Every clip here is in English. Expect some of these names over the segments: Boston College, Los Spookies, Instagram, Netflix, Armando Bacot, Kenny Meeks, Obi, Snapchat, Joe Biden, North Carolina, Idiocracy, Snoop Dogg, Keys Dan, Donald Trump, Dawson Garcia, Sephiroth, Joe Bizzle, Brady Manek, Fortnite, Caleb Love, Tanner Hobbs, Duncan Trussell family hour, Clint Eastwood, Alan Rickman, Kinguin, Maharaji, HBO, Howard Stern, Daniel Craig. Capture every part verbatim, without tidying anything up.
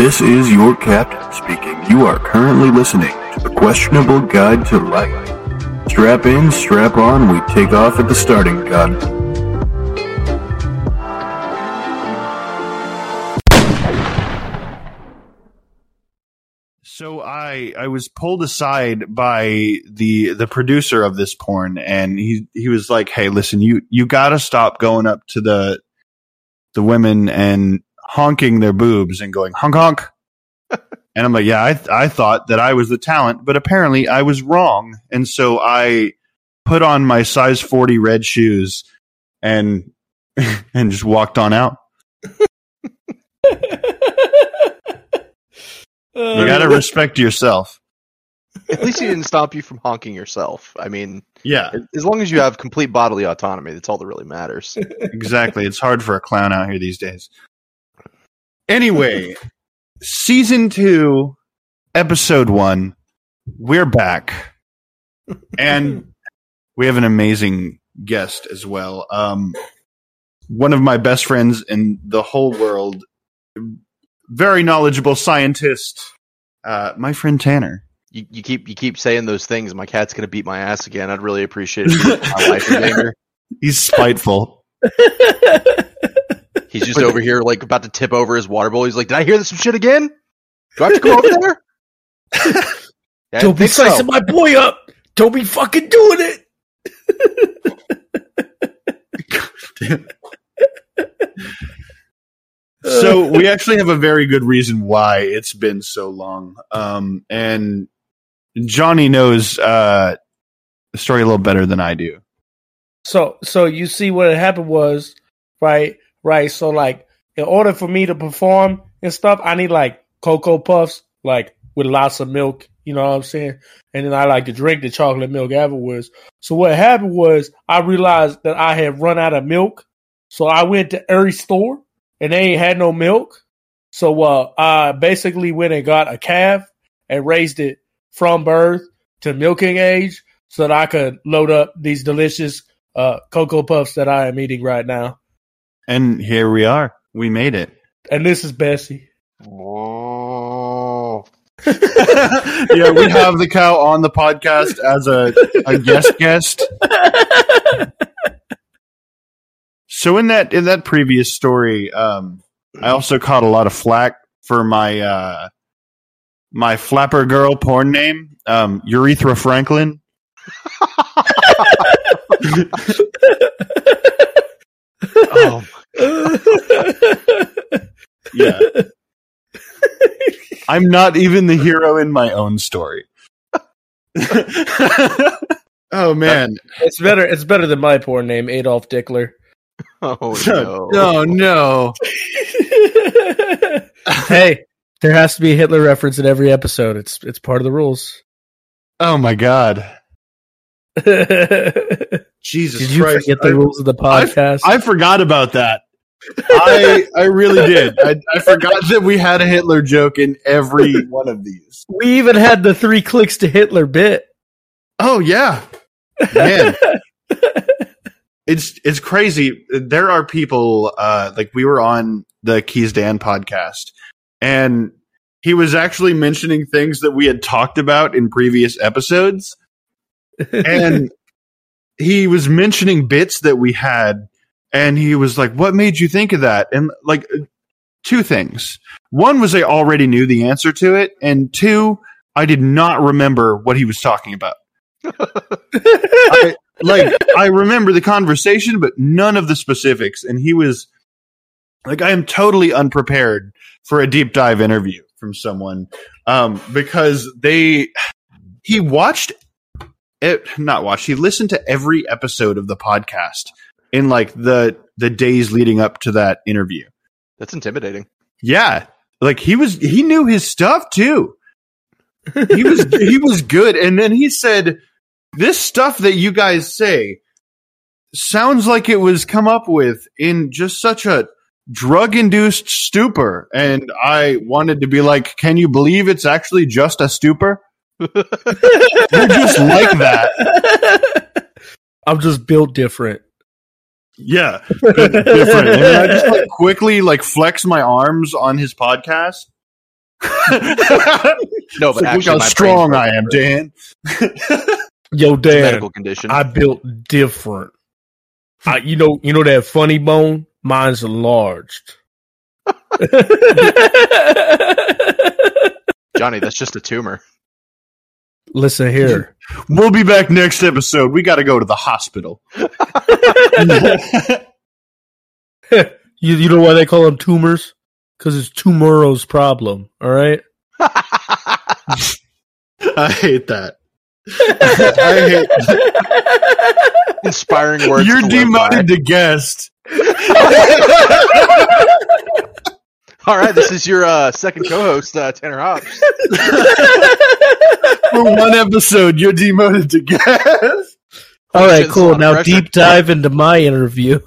This is your captain speaking. You are currently listening to The Questionable Guide to Life. Strap in, strap on, we take off at the starting gun. So I, I was pulled aside by the the producer of this porn, and he, he was like, "Hey, listen, you, you gotta stop going up to the the women and honking their boobs and going honk honk." And I'm like, "Yeah, I th- I thought that I was the talent, but apparently I was wrong." And so I put on my size forty red shoes and and just walked on out. You gotta respect yourself. At least he didn't stop you from honking yourself. I mean, yeah. As long as you have complete bodily autonomy, that's all that really matters. Exactly. It's hard for a clown out here these days. Anyway, season two, episode one, we're back. And we have an amazing guest as well. Um, one of my best friends in the whole world. Very knowledgeable scientist, uh, my friend Tanner. You, you keep you keep saying those things. My cat's gonna beat my ass again. I'd really appreciate it. My life in He's spiteful. He's just over here, like about to tip over his water bowl. He's like, "Did I hear this shit again? Do I have to go over there?" Yeah, don't be slicing so. my boy up. Don't be fucking doing it. So we actually have a very good reason why it's been so long. Um, and Johnny knows uh, the story a little better than I do. So so you see what happened was, right? Right. So like in order for me to perform and stuff, I need like Cocoa Puffs, like with lots of milk. You know what I'm saying? And then I like to drink the chocolate milk afterwards. So what happened was I realized that I had run out of milk. So I went to every store. And they ain't had no milk. So uh, I basically went and got a calf and raised it from birth to milking age so that I could load up these delicious uh, Cocoa Puffs that I am eating right now. And here we are. We made it. And this is Bessie. Whoa. Yeah, we have the cow on the podcast as a, a guest guest. So in that in that previous story, um, I also caught a lot of flack for my uh, my flapper girl porn name, um, Urethra Franklin. Oh my God. Yeah, I'm not even the hero in my own story. Oh man, it's better. It's better than my porn name, Adolf Dickler. Oh no! Oh no! Hey, there has to be a Hitler reference in every episode. It's it's part of the rules. Oh my God! Jesus did you Christ! Forget the I, rules of the podcast. I, I forgot about that. I I really did. I, I forgot that we had a Hitler joke in every one of these. We even had the three clicks to Hitler bit. Oh yeah, man. It's it's crazy. There are people uh, like we were on the Keys Dan podcast, and he was actually mentioning things that we had talked about in previous episodes, and he was mentioning bits that we had, and he was like, "What made you think of that?" And like two things: one was I already knew the answer to it, and two, I did not remember what he was talking about. I, like, I remember the conversation, but none of the specifics. And he was like, I am totally unprepared for a deep dive interview from someone um, because they, he watched it, not watched, he listened to every episode of the podcast in like the, the days leading up to that interview. That's intimidating. Yeah. Like he was, he knew his stuff too. He was, he was good. And then he said, "This stuff that you guys say sounds like it was come up with in just such a drug-induced stupor." And I wanted to be like, "Can you believe it's actually just a stupor?" You're just like that. I'm just built different. Yeah, different. And I just like quickly like flex my arms on his podcast. No, but so actually, how my strong I am, Dan. Yo, Dan, medical condition. I built different. I, you know, you know that funny bone. Mine's enlarged. Johnny, that's just a tumor. Listen here. We'll be back next episode. We got to go to the hospital. you, you know why they call them tumors? Because it's tomorrow's problem. All right. I hate that. I hate that. Inspiring words. You're to demoted to guest. All right, this is your uh, second co-host, uh, Tanner Hobbs. For one episode, you're demoted to guest. All right, cool. Now pressure. Deep dive into my interview.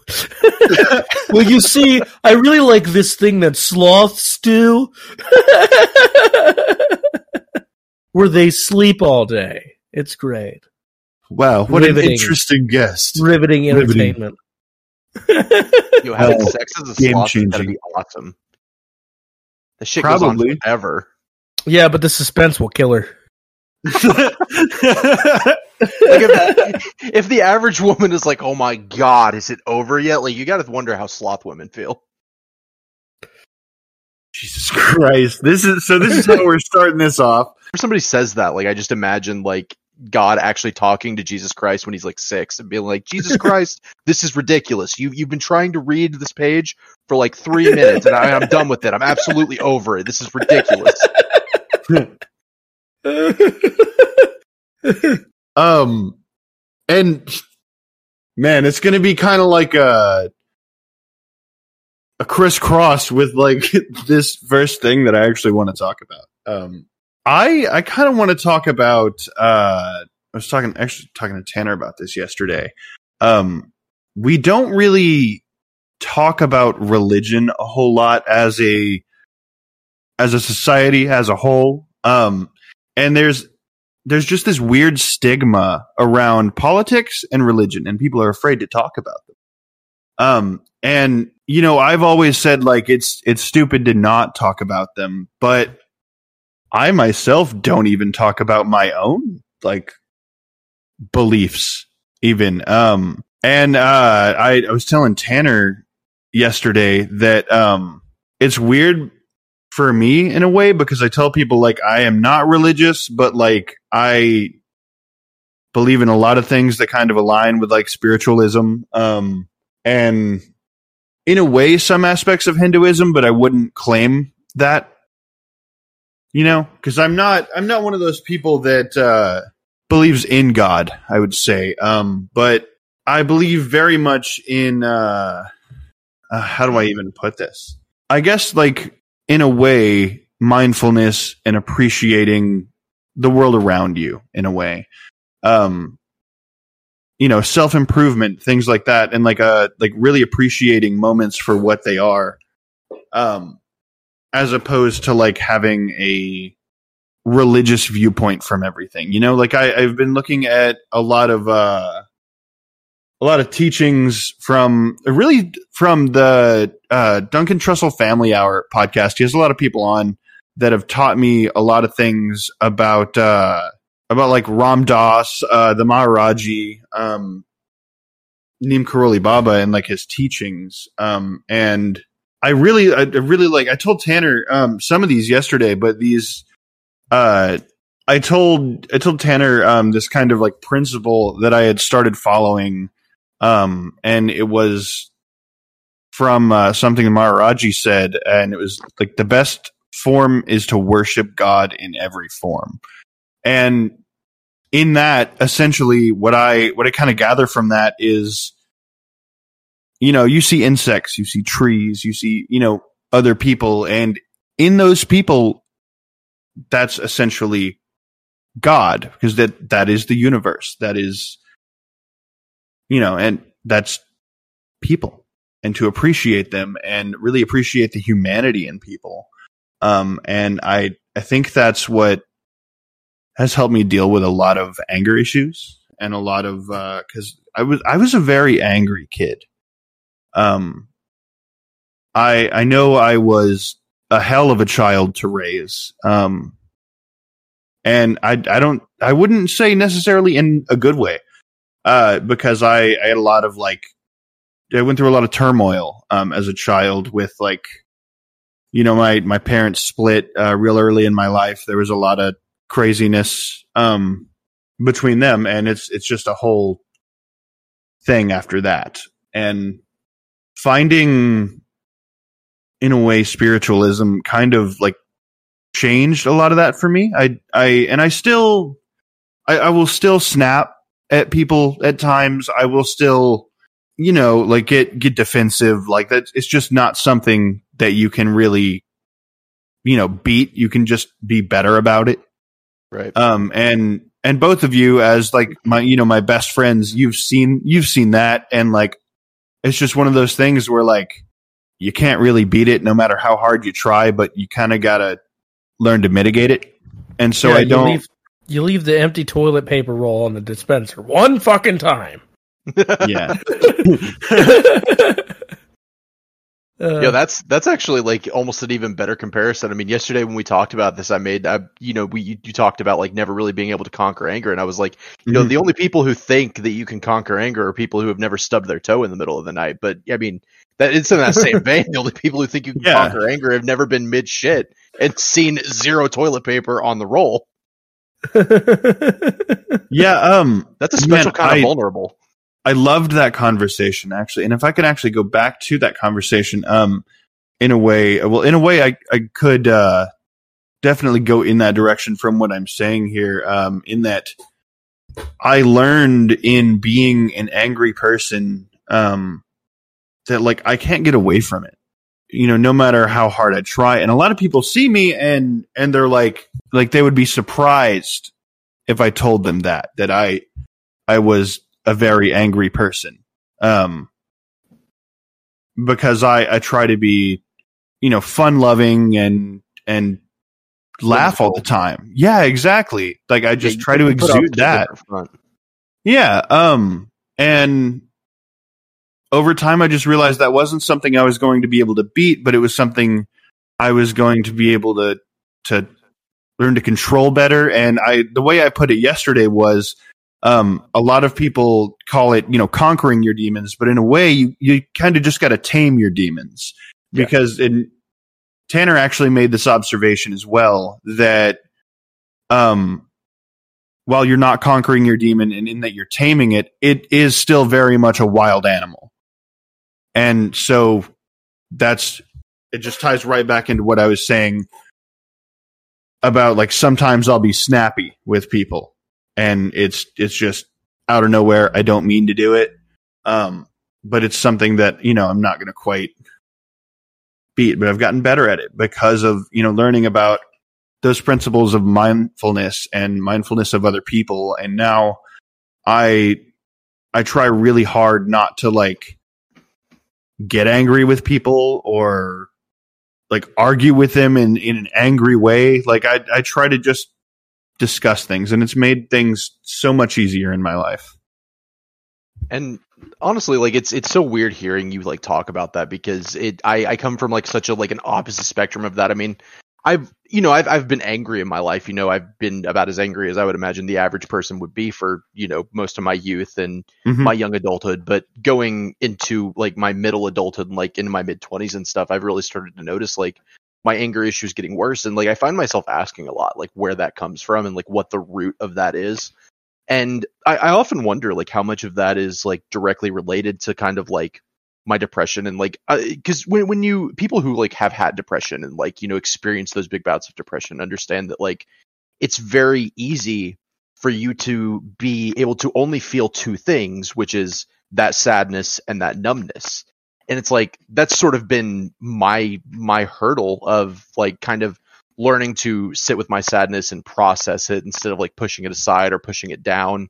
Well, you see, I really like this thing that sloths do, where they sleep all day. It's great. Wow, what riveting, an interesting guest. Riveting entertainment. Riveting. Yo, having oh, sex as a sloth is going to be awesome. The shit probably goes on forever. Yeah, but the suspense will kill her. Like if, that, if the average woman is like, "Oh my god, is it over yet?" Like, you got to wonder how sloth women feel. Jesus Christ! This is so. This is how we're starting this off. If somebody says that, like, I just imagine like God actually talking to Jesus Christ when he's like six and being like, "Jesus Christ, this is ridiculous. You you've been trying to read this page for like three minutes, and I, I'm done with it. I'm absolutely over it. This is ridiculous." um and man, it's gonna be kind of like a a crisscross with like this first thing that I actually want to talk about. um I I kind of want to talk about uh I was talking actually talking to Tanner about this yesterday. Um we don't really talk about religion a whole lot as a as a society as a whole. um And there's there's just this weird stigma around politics and religion, and people are afraid to talk about them. Um, and you know, I've always said like it's it's stupid to not talk about them, but I myself don't even talk about my own like beliefs even. Um, and uh, I, I was telling Tanner yesterday that um, it's weird for me in a way, because I tell people like I am not religious, but like I believe in a lot of things that kind of align with like spiritualism. Um, and in a way, some aspects of Hinduism, but I wouldn't claim that, you know, cause I'm not, I'm not one of those people that, uh, believes in God, I would say. Um, but I believe very much in, uh, uh how do I even put this? I guess like, in a way, mindfulness and appreciating the world around you in a way, um, you know, self-improvement, things like that. And like, uh, like really appreciating moments for what they are, um, as opposed to like having a religious viewpoint from everything, you know, like I, I've been looking at a lot of, uh, a lot of teachings from really from the uh, Duncan Trussell family hour podcast. He has a lot of people on that have taught me a lot of things about uh, about like Ram Dass, uh, the Maharaji, um, Neem Karoli Baba, and like his teachings. Um, and I really, I really like. I told Tanner um, some of these yesterday, but these uh, I told I told Tanner um, this kind of like principle that I had started following. Um, and it was from uh, something Maharaji said, and it was like the best form is to worship God in every form. And in that, essentially, what I what I kind of gather from that is, you know, you see insects, you see trees, you see, you know, other people, and in those people, that's essentially God, because that that is the universe, that is. You know, and that's people, and to appreciate them and really appreciate the humanity in people. Um, and I, I think that's what has helped me deal with a lot of anger issues and a lot of, uh, cause I was, I was a very angry kid. Um, I, I know I was, a hell of a child to raise. Um, and I, I don't, I wouldn't say necessarily in a good way, uh, because I, I had a lot of like, I went through a lot of turmoil, um, as a child with like, you know, my, my parents split, uh, real early in my life. There was a lot of craziness, um, between them. And it's, it's just a whole thing after that. And finding, in a way, spiritualism kind of like changed a lot of that for me. I, I, and I still, I, I will still snap at people at times. I will still, you know, like get, get defensive like that. It's just not something that you can really, you know, beat. You can just be better about it. Right. Um, and, and both of you as like my, you know, my best friends, you've seen, you've seen that. And like, it's just one of those things where like, you can't really beat it no matter how hard you try, but you kind of got to learn to mitigate it. And so yeah, I don't, you leave, you leave the empty toilet paper roll on the dispenser one fucking time. Yeah. Uh, yeah, that's that's actually like almost an even better comparison. I mean, yesterday when we talked about this, I made, I, you know, we you, you talked about like never really being able to conquer anger, and I was like, you mm-hmm. know, the only people who think that you can conquer anger are people who have never stubbed their toe in the middle of the night. But I mean, that it's in that same vein. The only people who think you can yeah. conquer anger have never been mid shit and seen zero toilet paper on the roll. Yeah, um, that's a special man, kind I, of vulnerable. I loved that conversation actually. And if I could actually go back to that conversation, um, in a way, well, in a way I, I could, uh, definitely go in that direction from what I'm saying here. Um, in that I learned in being an angry person, um, that like, I can't get away from it, you know, no matter how hard I try. And a lot of people see me and, and they're like, like they would be surprised if I told them that, that I, I was, a very angry person, um, because I, I try to be, you know, fun loving and, and laugh all the time. Yeah, exactly. Like I just yeah, try to exude that. Yeah. Um, and over time I just realized that wasn't something I was going to be able to beat, but it was something I was going to be able to, to learn to control better. And I, the way I put it yesterday was, Um, a lot of people call it, you know, conquering your demons, but in a way you, you kind of just got to tame your demons yeah. because in, Tanner actually made this observation as well that, um, while you're not conquering your demon and in that you're taming it, it is still very much a wild animal. And so that's, it just ties right back into what I was saying about like, sometimes I'll be snappy with people. And it's it's just out of nowhere. I don't mean to do it, um, but it's something that you know I'm not going to quite beat. But I've gotten better at it because of you know learning about those principles of mindfulness and mindfulness of other people. And now I I try really hard not to like get angry with people or like argue with them in, in an angry way. Like I I try to just. Discuss things, and it's made things so much easier in my life. And honestly, like it's it's so weird hearing you like talk about that because it I, I come from like such a like an opposite spectrum of that. I mean, I've you know I've I've been angry in my life. You know, I've been about as angry as I would imagine the average person would be for you know most of my youth and mm-hmm. my young adulthood. But going into like my middle adulthood, and, like into my mid twenties and stuff, I've really started to notice like. My anger issue is getting worse. And like, I find myself asking a lot, like where that comes from and like what the root of that is. And I, I often wonder like how much of that is like directly related to kind of like my depression and like, uh, cause when, when you, people who like have had depression and like, you know, experience those big bouts of depression, understand that like, it's very easy for you to be able to only feel two things, which is that sadness and that numbness. And it's like, that's sort of been my, my hurdle of like kind of learning to sit with my sadness and process it instead of like pushing it aside or pushing it down.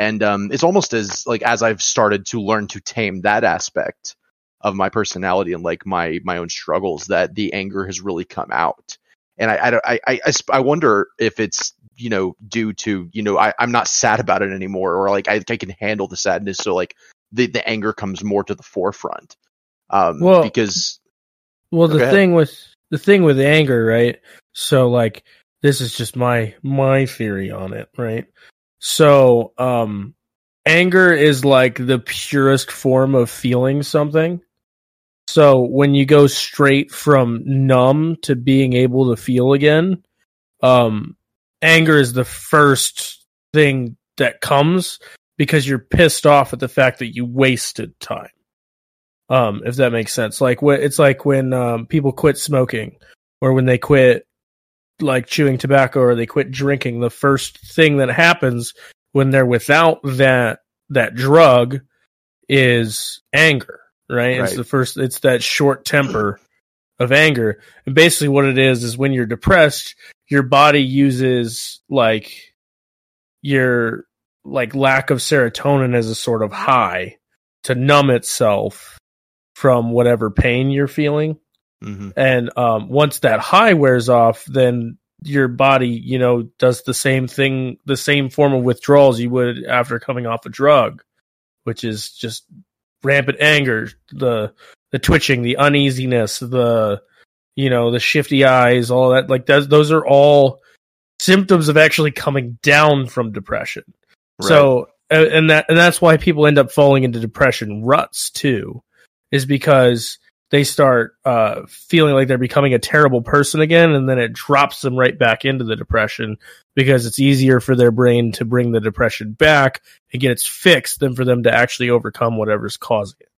And, um, it's almost as like, as I've started to learn to tame that aspect of my personality and like my, my own struggles that the anger has really come out. And I, I don't, I, I, I wonder if it's, you know, due to, you know, I, I'm not sad about it anymore, or like I, I can handle the sadness. So like the, the anger comes more to the forefront. Um, well, because well, the thing with the thing with anger, right? So, like, this is just my my theory on it, right? So, um, anger is like the purest form of feeling something. So when you go straight from numb to being able to feel again, um, anger is the first thing that comes because you're pissed off at the fact that you wasted time. Um, if that makes sense. Like wh- it's like when um, people quit smoking, or when they quit like chewing tobacco, or they quit drinking. The first thing that happens when they're without that that drug is anger, right? Right. It's the first. It's that short temper of anger, and basically what it is is when you're depressed, your body uses like your like lack of serotonin as a sort of high to numb itself from whatever pain you're feeling. Mm-hmm. And um, once that high wears off, then your body, you know, does the same thing, the same form of withdrawals you would after coming off a drug, which is just rampant anger, the the twitching, the uneasiness, the, you know, the shifty eyes, all that. Like those, those are all symptoms of actually coming down from depression. Right. So, and that and that's why people end up falling into depression ruts too, is because they start uh, feeling like they're becoming a terrible person again, and then it drops them right back into the depression because it's easier for their brain to bring the depression back and get its fix than for them to actually overcome whatever's causing it.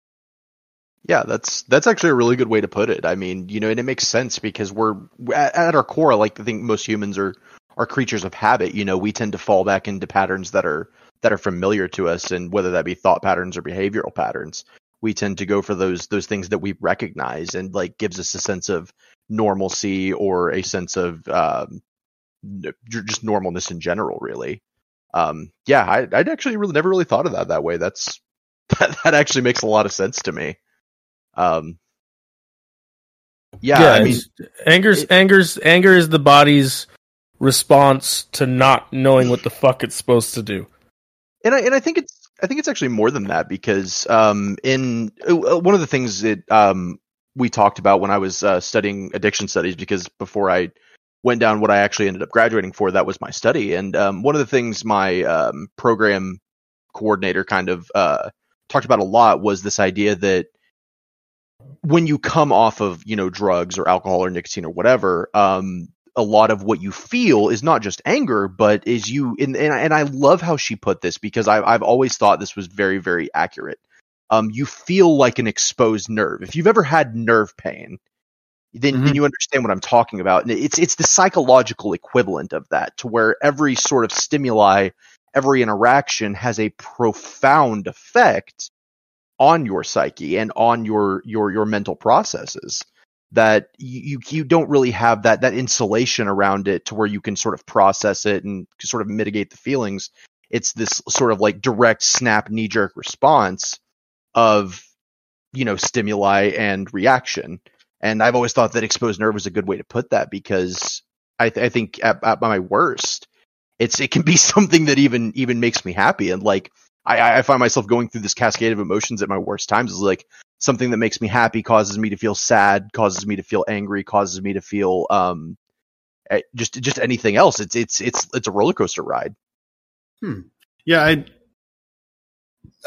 Yeah, that's that's actually a really good way to put it. I mean, you know, and it makes sense because we're at, at our core, I like to think most humans are are creatures of habit. You know, we tend to fall back into patterns that are that are familiar to us, and whether that be thought patterns or behavioral patterns. We tend to go for those those things that we recognize and like gives us a sense of normalcy or a sense of um, just normalness in general, really. Um, yeah, I, I'd actually really never really thought of that that way. That's that, that actually makes a lot of sense to me. Um, yeah, yeah, I mean, anger's it, anger's anger is the body's response to not knowing what the fuck it's supposed to do. And I and I think it's. I think it's actually more than that because um, in uh, one of the things that um, we talked about when I was uh, studying addiction studies, because before I went down what I actually ended up graduating for, that was my study. And um, one of the things my um, program coordinator kind of uh, talked about a lot was this idea that when you come off of, you know, drugs or alcohol or nicotine or whatever, um, a lot of what you feel is not just anger, but is you, and, and, I, and I love how she put this because I, I've always thought this was very, very accurate. Um, you feel like an exposed nerve. If you've ever had nerve pain, then, mm-hmm. then you understand what I'm talking about. And it's, it's the psychological equivalent of that, to where every sort of stimuli, every interaction has a profound effect on your psyche and on your, your, your mental processes. That you you don't really have that that insulation around it to where you can sort of process it and sort of mitigate the feelings. It's this sort of like direct snap knee jerk response of, you know, stimuli and reaction. And I've always thought that exposed nerve was a good way to put that because I, th- I think at, at my worst, it's it can be something that even even makes me happy. And like I, I find myself going through this cascade of emotions at my worst times. Is like something that makes me happy causes me to feel sad, causes me to feel angry, causes me to feel um, just just anything else. It's it's it's it's a roller coaster ride. Hmm. Yeah, I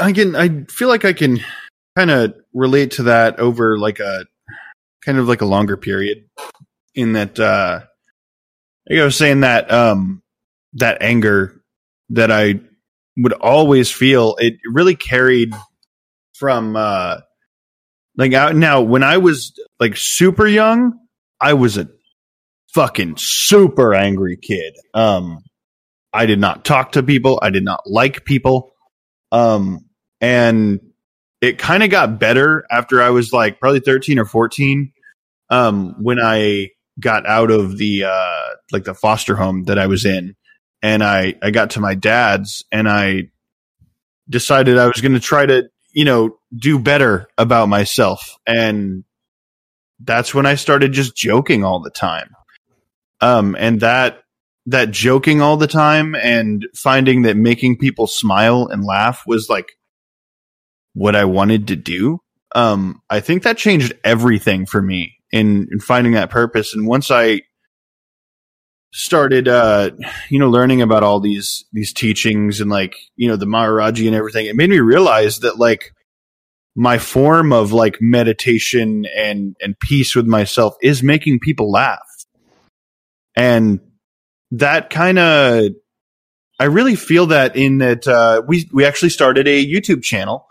I can I feel like I can kind of relate to that over like a kind of like a longer period. In that, uh, like I was saying that um, that anger that I would always feel, it really carried from. Uh, Like now, when I was like super young, I was a fucking super angry kid. Um, I did not talk to people. I did not like people. Um, and it kind of got better after I was like probably thirteen or fourteen. Um, when I got out of the, uh, like the foster home that I was in, and I, I got to my dad's, and I decided I was going to try to, you know, do better about myself. And that's when I started just joking all the time. Um, and that, that joking all the time and finding that making people smile and laugh was like what I wanted to do. Um, I think that changed everything for me and, and finding that purpose. And once I started, uh, you know, learning about all these, these teachings and like, you know, the Maharaji and everything, it made me realize that like my form of like meditation and, and peace with myself is making people laugh. And that kind of, I really feel that in that, uh, we, we actually started a YouTube channel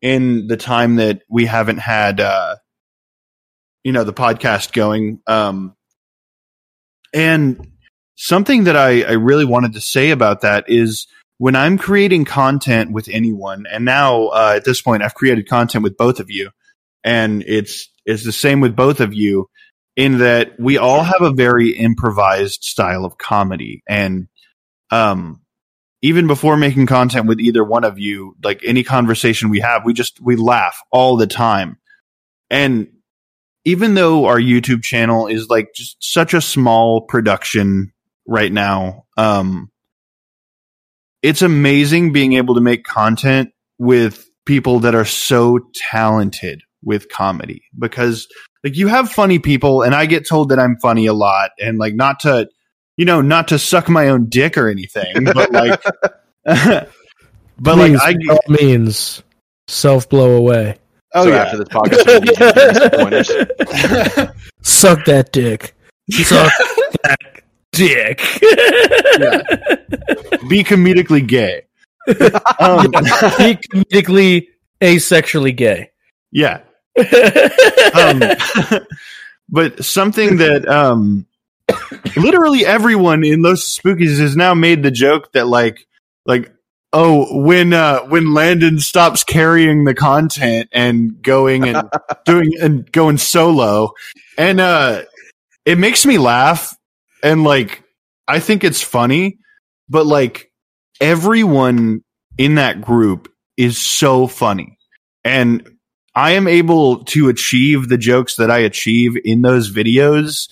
in the time that we haven't had, uh, you know, the podcast going. Um, and something that I, I really wanted to say about that is when I'm creating content with anyone, and now uh, at this point I've created content with both of you, and it's it's the same with both of you in that we all have a very improvised style of comedy. And um, even before making content with either one of you, like any conversation we have, we just we laugh all the time. And even though our YouTube channel is like just such a small production right now, um, it's amazing being able to make content with people that are so talented with comedy, because like you have funny people, and I get told that I'm funny a lot, and like not to, you know, not to suck my own dick or anything, but like, but Please, like I get means self blow away. Oh, so yeah. After this podcast, suck that dick. Suck that dick. Yeah. Be comedically gay. Um, yeah. Be comedically asexually gay. Yeah. Um, but something that um, literally everyone in Los Spookies has now made the joke that like, like, oh, when uh, when Landon stops carrying the content and going and doing and going solo, and uh, it makes me laugh, and like I think it's funny, but like everyone in that group is so funny, and I am able to achieve the jokes that I achieve in those videos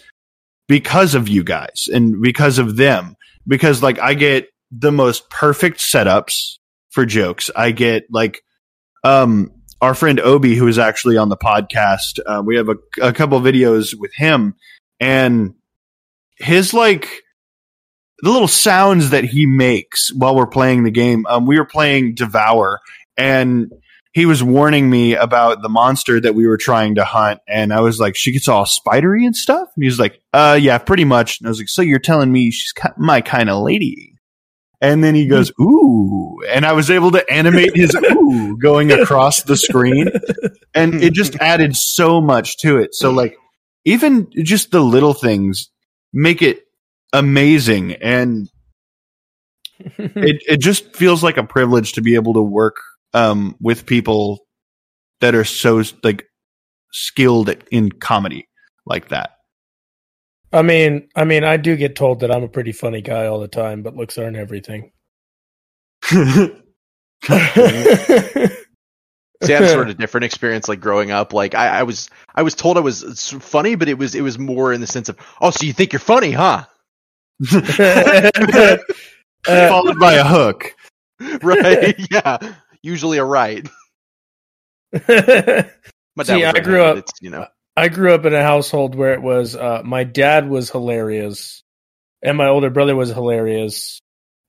because of you guys and because of them, because like I get the most perfect setups for jokes. I get like, um, our friend Obi, who is actually on the podcast. Uh, we have a, a couple videos with him, and his, like the little sounds that he makes while we're playing the game. Um, we were playing Devour, and he was warning me about the monster that we were trying to hunt. And I was like, she gets all spidery and stuff. And he was like, uh, yeah, pretty much. And I was like, so you're telling me she's my kind of lady. And then he goes, ooh. And I was able to animate his ooh going across the screen. And it just added so much to it. So, like, even just the little things make it amazing. And it, it just feels like a privilege to be able to work um, with people that are so, like, skilled in comedy like that. I mean, I mean, I do get told that I'm a pretty funny guy all the time, but looks aren't everything. See, I had sort of different experience, like growing up. Like I, I was, I was told I was funny, but it was, it was more in the sense of, oh, so you think you're funny, huh? Followed by a hook, right? Yeah, usually a right. See, I grew up, it's, you know. I grew up in a household where it was uh, my dad was hilarious, and my older brother was hilarious,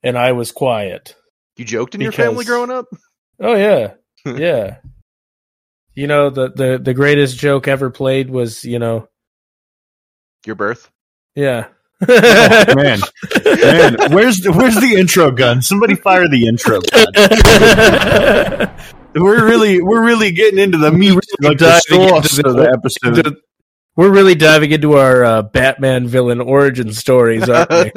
and I was quiet. You joked in because, your family growing up? Oh, yeah. Yeah. You know, the, the, the greatest joke ever played was, you know... Your birth? Yeah. Oh, man. Man, where's the, where's the intro gun? Somebody fire the intro gun. We're really, we're really getting into the meat, we're really like the sauce into the, of the episode. Into, we're really diving into our uh, Batman villain origin stories, aren't we?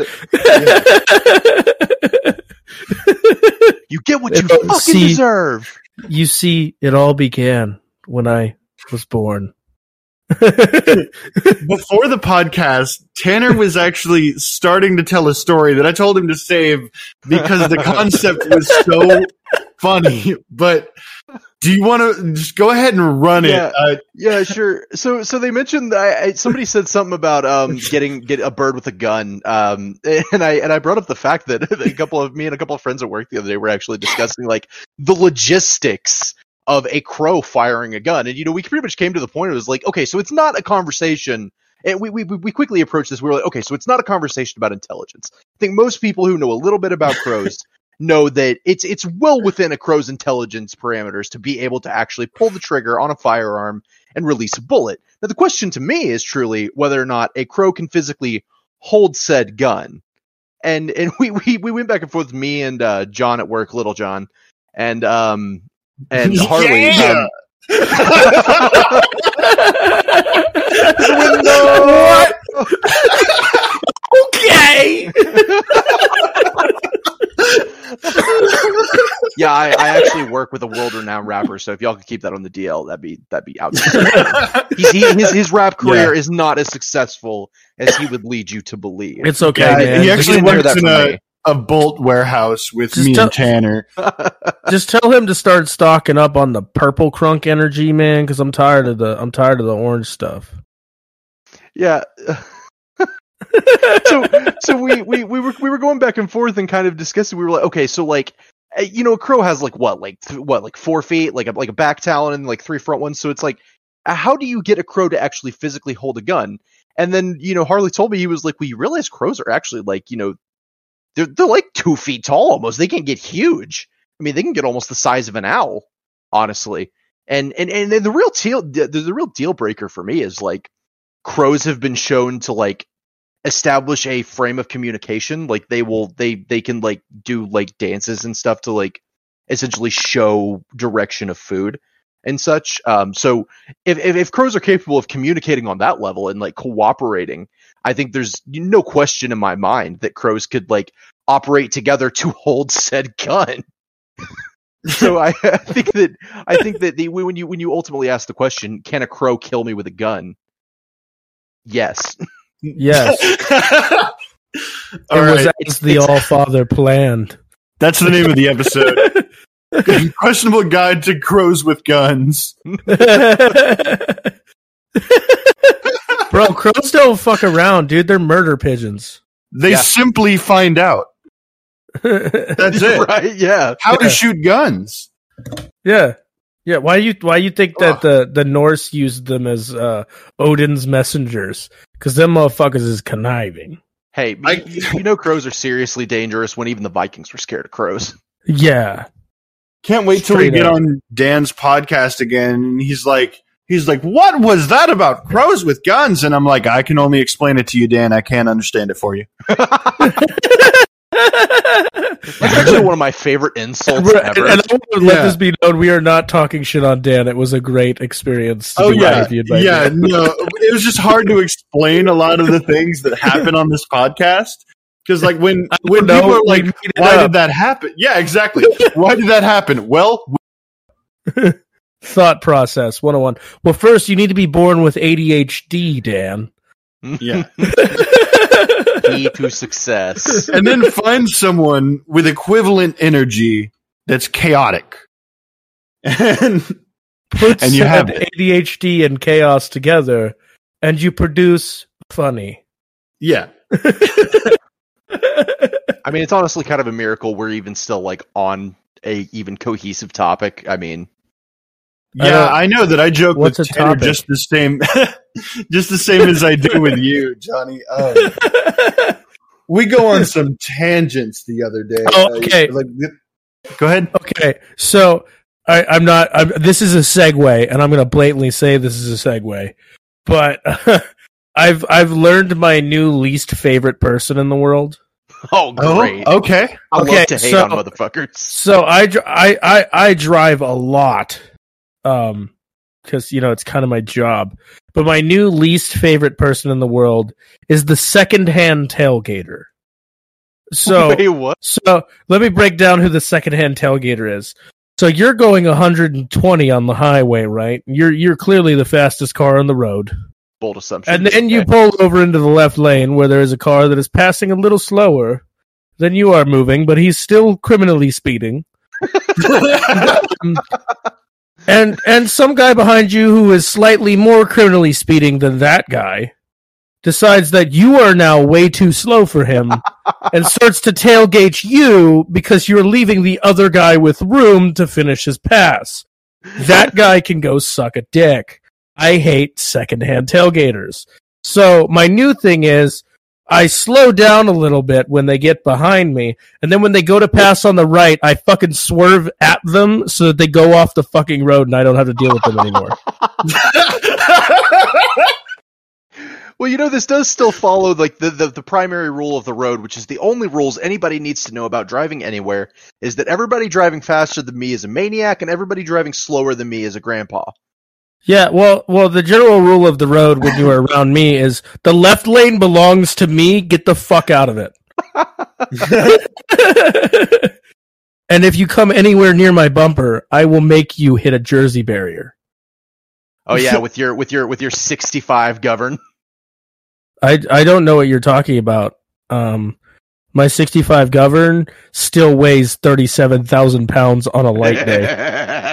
You get what you fucking see, deserve. You see, it all began when I was born. Before the podcast, Tanner was actually starting to tell a story that I told him to save because the concept was so funny. But do you want to just go ahead and run yeah, it? Uh, yeah, sure. So, so they mentioned I, I, somebody said something about um, getting get a bird with a gun, um, and I and I brought up the fact that a couple of me and a couple of friends at work the other day were actually discussing like the logistics of a crow firing a gun. And, you know, we pretty much came to the point, it was like, okay, so it's not a conversation. And we, we, we quickly approached this. We were like, okay, so it's not a conversation about intelligence. I think most people who know a little bit about crows know that it's, it's well within a crow's intelligence parameters to be able to actually pull the trigger on a firearm and release a bullet. Now, the question to me is truly whether or not a crow can physically hold said gun. And and we, we, we went back and forth, me and uh, John at work, Little John, and um and Harley. Yeah! Um, What? Okay. Yeah, I, I actually work with a world-renowned rapper, so if y'all could keep that on the D L, that'd be that'd be outstanding. He's, he, his his rap career yeah. is not as successful as he would lead you to believe. It's okay. Yeah, man. He actually works in a, a Bolt warehouse with just me t- and Tanner. Just tell him to start stocking up on the purple crunk energy, man, because I'm tired of the I'm tired of the orange stuff. Yeah. so so we, we, we were we were going back and forth and kind of discussing. We were like, okay, so like, you know, a crow has like what like th- what like four feet, like a like a back talon and like three front ones. So it's like, how do you get a crow to actually physically hold a gun? And then, you know, Harley told me, he was like, well, you realize crows are actually like, you know, they're they're like two feet tall almost. They can get huge. I mean, they can get almost the size of an owl, honestly. And and and the real deal the, the real deal breaker for me is like, crows have been shown to like establish a frame of communication. Like they will they they can like do like dances and stuff to like essentially show direction of food and such. Um so if if, if crows are capable of communicating on that level and like cooperating, I think there's no question in my mind that crows could like operate together to hold said gun. So I, I think that I think that the when you when you ultimately ask the question, can a crow kill me with a gun? Yes. Yes. It all was right. As the All-Father planned. That's the name of the episode. The Questionable Guide to Crows with Guns. Bro, crows don't fuck around, dude. They're murder pigeons. They yeah. simply find out. That's it. Right? Yeah. How yeah. to shoot guns. Yeah. Yeah, why you why you think that the, the Norse used them as uh, Odin's messengers? Because them motherfuckers is conniving. Hey, I, you know crows are seriously dangerous when even the Vikings were scared of crows. Yeah, can't wait till we get on Dan's podcast again. And he's like, he's like, what was that about crows with guns? And I'm like, I can only explain it to you, Dan. I can't understand it for you. That's actually one of my favorite insults ever. And I want to let yeah. this be known, we are not talking shit on Dan. It was a great experience. To oh, yeah. Yeah, me. No. It was just hard to explain a lot of the things that happen on this podcast. Because, like, when, when know, people are like, why did that happen? Yeah, exactly. Why did that happen? Well, we- thought process one oh one. Well, first, you need to be born with A D H D, Dan. Yeah. Key to success. And then find someone with equivalent energy that's chaotic. And, Puts and you have A D H D and chaos together, and you produce funny. Yeah. I mean, it's honestly kind of a miracle we're even still like on a even cohesive topic. I mean... Yeah, I, I know that I joke with Tanner topic? just the same just the same as I do with you, Johnny. Um, we go on some tangents the other day. Oh, okay. Uh, like, go ahead. Okay. So I, I'm not I'm, this is a segue, and I'm gonna blatantly say this is a segue. But uh, I've I've learned my new least favorite person in the world. Oh, great. Oh, okay. I okay, love to hate so, on motherfuckers. So I, I, I, I drive a lot. Um, because, you know, it's kind of my job. But my new least favorite person in the world is the secondhand tailgater. So, wait, what? So let me break down who the secondhand tailgater is. So you're going one hundred twenty on the highway, right? You're you're clearly the fastest car on the road. Bold assumption. And then you pull over into the left lane where there is a car that is passing a little slower than you are moving, but he's still criminally speeding. um, And and some guy behind you who is slightly more criminally speeding than that guy decides that you are now way too slow for him and starts to tailgate you because you're leaving the other guy with room to finish his pass. That guy can go suck a dick. I hate secondhand tailgaters. So my new thing is I slow down a little bit when they get behind me, and then when they go to pass on the right, I fucking swerve at them so that they go off the fucking road and I don't have to deal with them anymore. Well, you know, this does still follow like the, the, the primary rule of the road, which is the only rules anybody needs to know about driving anywhere, is that everybody driving faster than me is a maniac and everybody driving slower than me is a grandpa. Yeah, well, well, the general rule of the road when you are around me is the left lane belongs to me. Get the fuck out of it. And if you come anywhere near my bumper, I will make you hit a Jersey barrier. Oh yeah, with your with your with your sixty-five govern. I, I don't know what you're talking about. Um, my sixty-five Govern still weighs thirty-seven thousand pounds on a light day.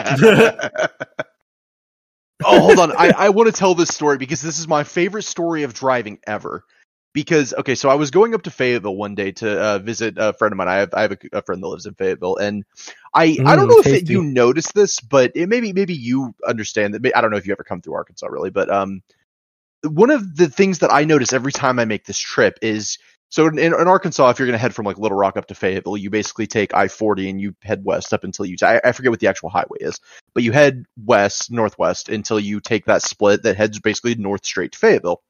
Oh, hold on. I, I want to tell this story because this is my favorite story of driving ever. Because, okay, so I was going up to Fayetteville one day to uh, visit a friend of mine. I have I have a, a friend that lives in Fayetteville. And I, mm, I don't know if it, you noticed this, but it, maybe maybe you understand that. I don't know if you ever come through Arkansas, really, but... um. One of the things that I notice every time I make this trip is, so in, in Arkansas, if you're going to head from like Little Rock up to Fayetteville, you basically take I forty and you head west up until you, t- I, I forget what the actual highway is, but you head west, northwest until you take that split that heads basically north straight to Fayetteville.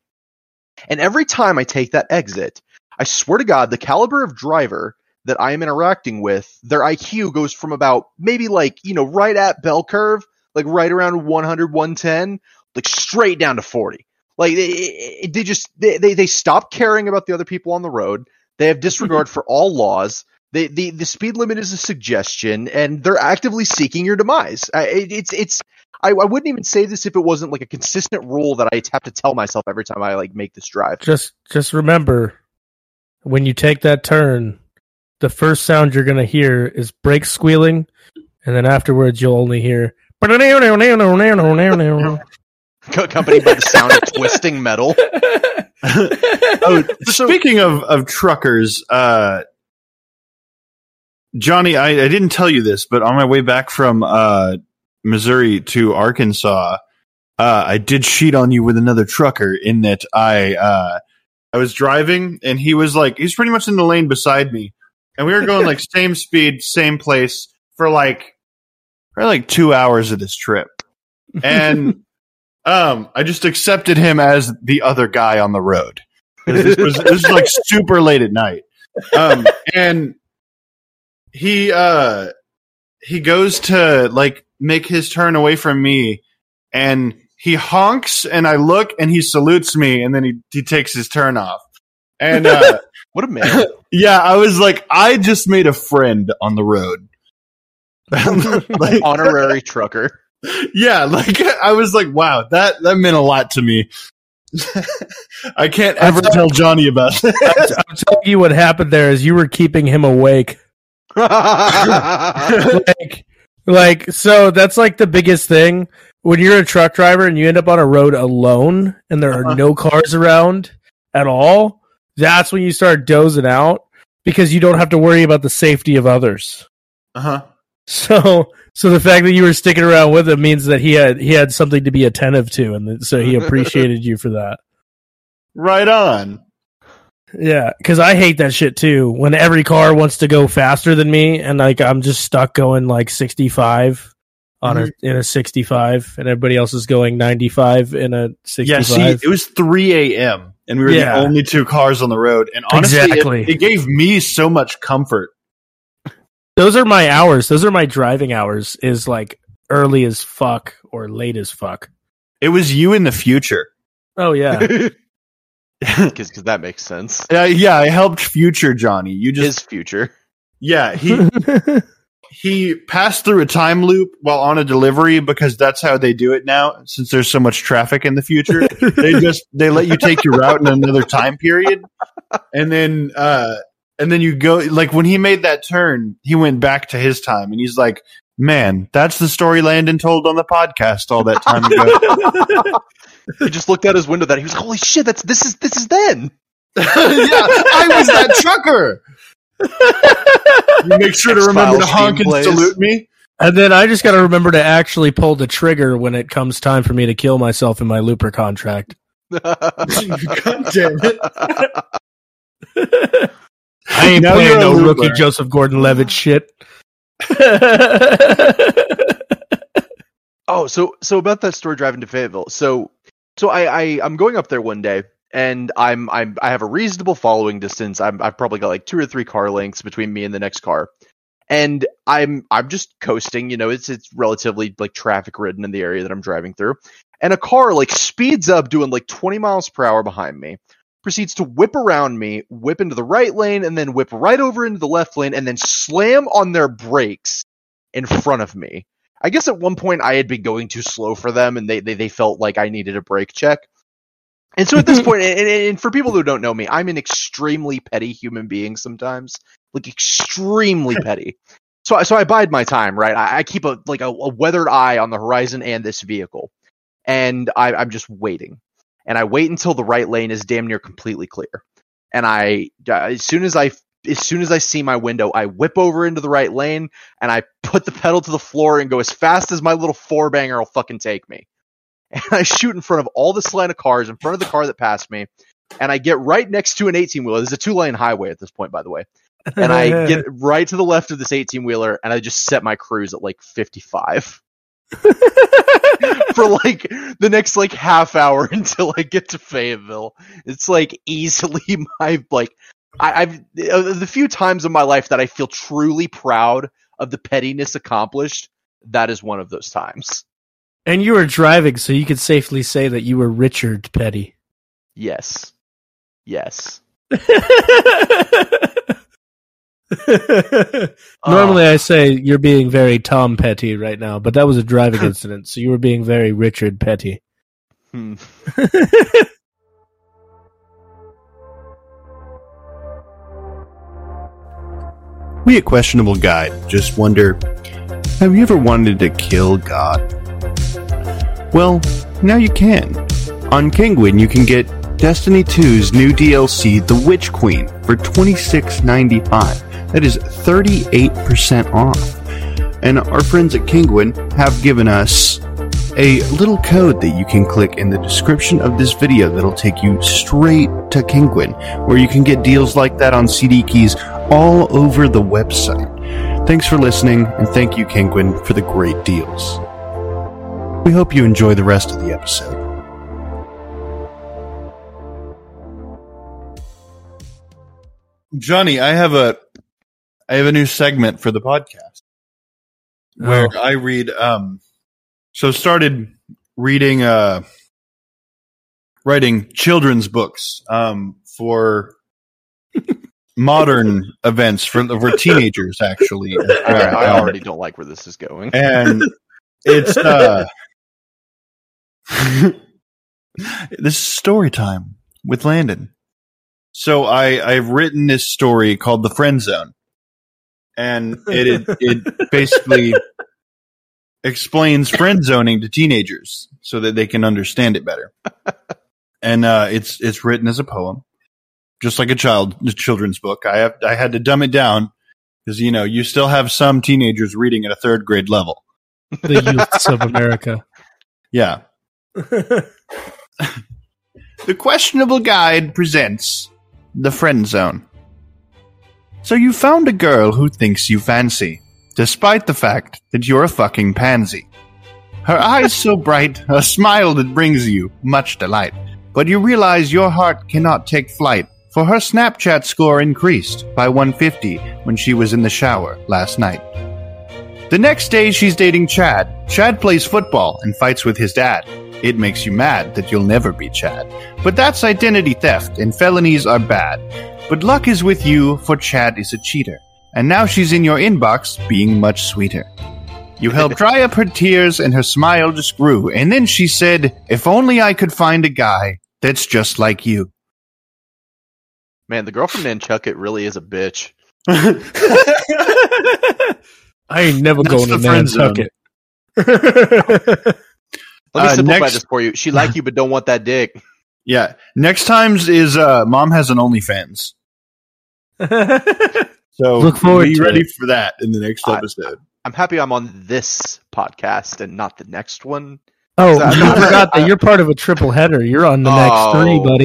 And every time I take that exit, I swear to God, the caliber of driver that I am interacting with, their I Q goes from about maybe like, you know, right at bell curve, like right around one hundred, one ten, like straight down to forty. Like they, they just they, they they stop caring about the other people on the road. They have disregard for all laws. They, the the speed limit is a suggestion, and they're actively seeking your demise. I, it's it's I, I wouldn't even say this if it wasn't like a consistent rule that I have to tell myself every time I like make this drive. Just just remember, when you take that turn, the first sound you're gonna hear is brakes squealing, and then afterwards you'll only hear. Accompanied by the sound of twisting metal. Oh, so, speaking of, of truckers, uh, Johnny, I, I didn't tell you this, but on my way back from uh, Missouri to Arkansas, uh, I did cheat on you with another trucker in that I uh, I was driving, and he was like, he's pretty much in the lane beside me, and we were going like same speed, same place for like probably like two hours of this trip, and. Um, I just accepted him as the other guy on the road. This was, this was like super late at night. Um, and he, uh, he goes to like make his turn away from me and he honks and I look and he salutes me and then he, he takes his turn off. And, uh, what a man. Yeah. I was like, I just made a friend on the road. Like, honorary trucker. Yeah, like I was like, wow, that, that meant a lot to me. I can't ever I'm tell Johnny about it. I'm, I'm telling you what happened there is you were keeping him awake. like, like, so that's like the biggest thing. When you're a truck driver and you end up on a road alone and there are uh-huh. no cars around at all, that's when you start dozing out because you don't have to worry about the safety of others. Uh-huh. So... So the fact that you were sticking around with him means that he had he had something to be attentive to, and so he appreciated you for that. Right on. Yeah, because I hate that shit too. When every car wants to go faster than me, and like I'm just stuck going like sixty-five on mm-hmm. a in a sixty-five, and everybody else is going ninety-five in a sixty-five. Yeah, see, it was three a.m. and we were yeah. the only two cars on the road, and honestly, exactly. it, it gave me so much comfort. Those are my hours. Those are my driving hours is like early as fuck or late as fuck. It was you in the future. Oh, yeah. Because that makes sense. Uh, yeah, I helped future Johnny. You just His future. Yeah, he he passed through a time loop while on a delivery because that's how they do it now. Since there's so much traffic in the future, they just they let you take your route in another time period. And then... uh And then you go, like, when he made that turn, he went back to his time, and he's like, man, that's the story Landon told on the podcast all that time ago. He just looked out his window that he was like, holy shit, that's, this is, this is then. Yeah, I was that trucker. You make sure X-Files to remember to honk and plays. Salute me. And then I just got to remember to actually pull the trigger when it comes time for me to kill myself in my Looper contract. God damn it. I ain't now playing no Looper. Rookie Joseph Gordon-Levitt shit. Oh, so so about that story driving to Fayetteville. So so I, I I'm going up there one day, and I'm I'm I have a reasonable following distance. I'm I've probably got like two or three car lengths between me and the next car. And I'm I'm just coasting, you know, it's it's relatively like traffic ridden in the area that I'm driving through. And a car like speeds up doing like twenty miles per hour behind me, proceeds to whip around me, whip into the right lane, and then whip right over into the left lane, and then slam on their brakes in front of me. I guess at one point I had been going too slow for them, and they, they, they felt like I needed a brake check. And so at this point, and, and for people who don't know me, I'm an extremely petty human being sometimes. Like, extremely petty. So, so I bide my time, right? I, I keep a like a, a weathered eye on the horizon and this vehicle. And I, I'm just waiting. And I wait until the right lane is damn near completely clear. And I, as soon as I, as soon as I see my window, I whip over into the right lane and I put the pedal to the floor and go as fast as my little four banger will fucking take me. And I shoot in front of all this line of cars, in front of the car that passed me. And I get right next to an eighteen wheeler. This is a two lane highway at this point, by the way. And I get right to the left of this eighteen wheeler and I just set my cruise at like fifty-five. For like the next like half hour until I get to Fayetteville. It's like easily my like I, I've uh, the few times in my life that I feel truly proud of the pettiness accomplished, that is one of those times. And you were driving, so you could safely say that you were Richard Petty. Yes. Yes. Normally uh, I say you're being very Tom Petty right now, but that was a driving incident, so you were being very Richard Petty. Hmm. We at Questionable Guide just wonder, have you ever wanted to kill God? Well, now you can. On Kinguin you can get Destiny two's new D L C, The Witch Queen, for twenty-six ninety-five. That is thirty-eight percent off. And our friends at Kinguin have given us a little code that you can click in the description of this video that'll take you straight to Kinguin, where you can get deals like that on C D keys all over the website. Thanks for listening, and thank you, Kinguin, for the great deals. We hope you enjoy the rest of the episode. Johnny, I have a... I have a new segment for the podcast where oh. I read, um, so started reading, uh, writing children's books, um, for modern events for, for teenagers, actually. I, I already don't like where this is going. And it's, uh, this is story time with Landon. So I, I've written this story called The Friend Zone. And it it basically explains friend zoning to teenagers so that they can understand it better. And uh, it's it's written as a poem, just like a child a children's book. I have I had to dumb it down because you know you still have some teenagers reading at a third grade level. The youths of America. Yeah. The Questionable Guide presents The Friend Zone. So you found a girl who thinks you fancy, despite the fact that you're a fucking pansy. Her eyes so bright, a smile that brings you much delight. But you realize your heart cannot take flight, for her Snapchat score increased by one hundred fifty when she was in the shower last night. The next day she's dating Chad. Chad plays football and fights with his dad. It makes you mad that you'll never be Chad. But that's identity theft, and felonies are bad. But luck is with you, for Chad is a cheater. And now she's in your inbox, being much sweeter. You helped dry up her tears, and her smile just grew. And then she said, if only I could find a guy that's just like you. Man, the girl from Nantucket really is a bitch. I ain't never that's going to Nantucket. Let me uh, simplify next- this for you. She like you, but don't want that dick. Yeah. Next times is uh, Mom Has an OnlyFans. So look forward be to ready it. For that in the next episode. I'm happy I'm on this podcast and not the next one. Oh, I forgot that you're part of a triple header. You're on the oh, next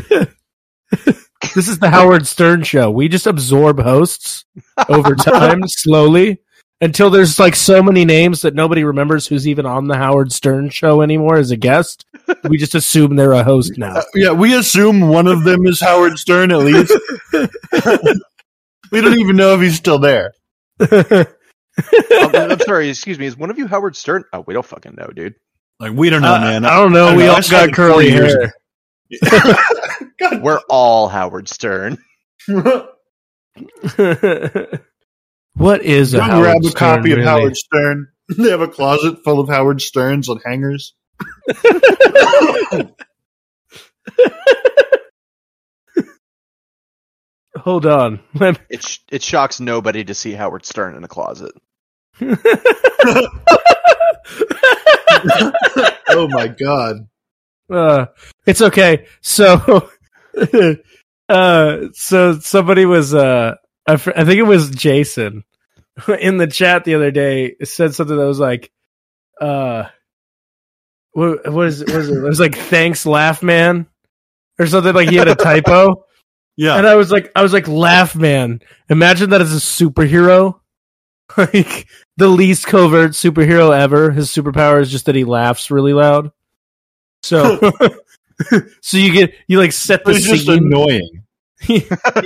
three, buddy. No. This is the Howard Stern show. We just absorb hosts over time, slowly, until there's like so many names that nobody remembers who's even on the Howard Stern show anymore as a guest. We just assume they're a host now. Uh, yeah, we assume one of them is Howard Stern, at least. We don't even know if he's still there. I'm, I'm sorry, excuse me. Is one of you Howard Stern? Oh, we don't fucking know, dude. Like, we don't know, uh, man. I don't know. I don't we know. all I got curly hair. God. We're all Howard Stern. What is a Howard grab a Stern, copy really? of Howard Stern. They have a closet full of Howard Sterns on hangers. Hold on. It sh- it shocks nobody to see Howard Stern in a closet. Oh my god. Uh, it's okay. So, uh, so somebody was, uh, I, fr- I think it was Jason in the chat the other day said something that was like, uh, what, what is it? What is it? It was like, thanks, Laugh Man, or something, like he had a typo. Yeah. And I was like, I was like, Laugh Man. Imagine that as a superhero, like the least covert superhero ever. His superpower is just that he laughs really loud. So, so you get you like set the it's scene. Just annoying. you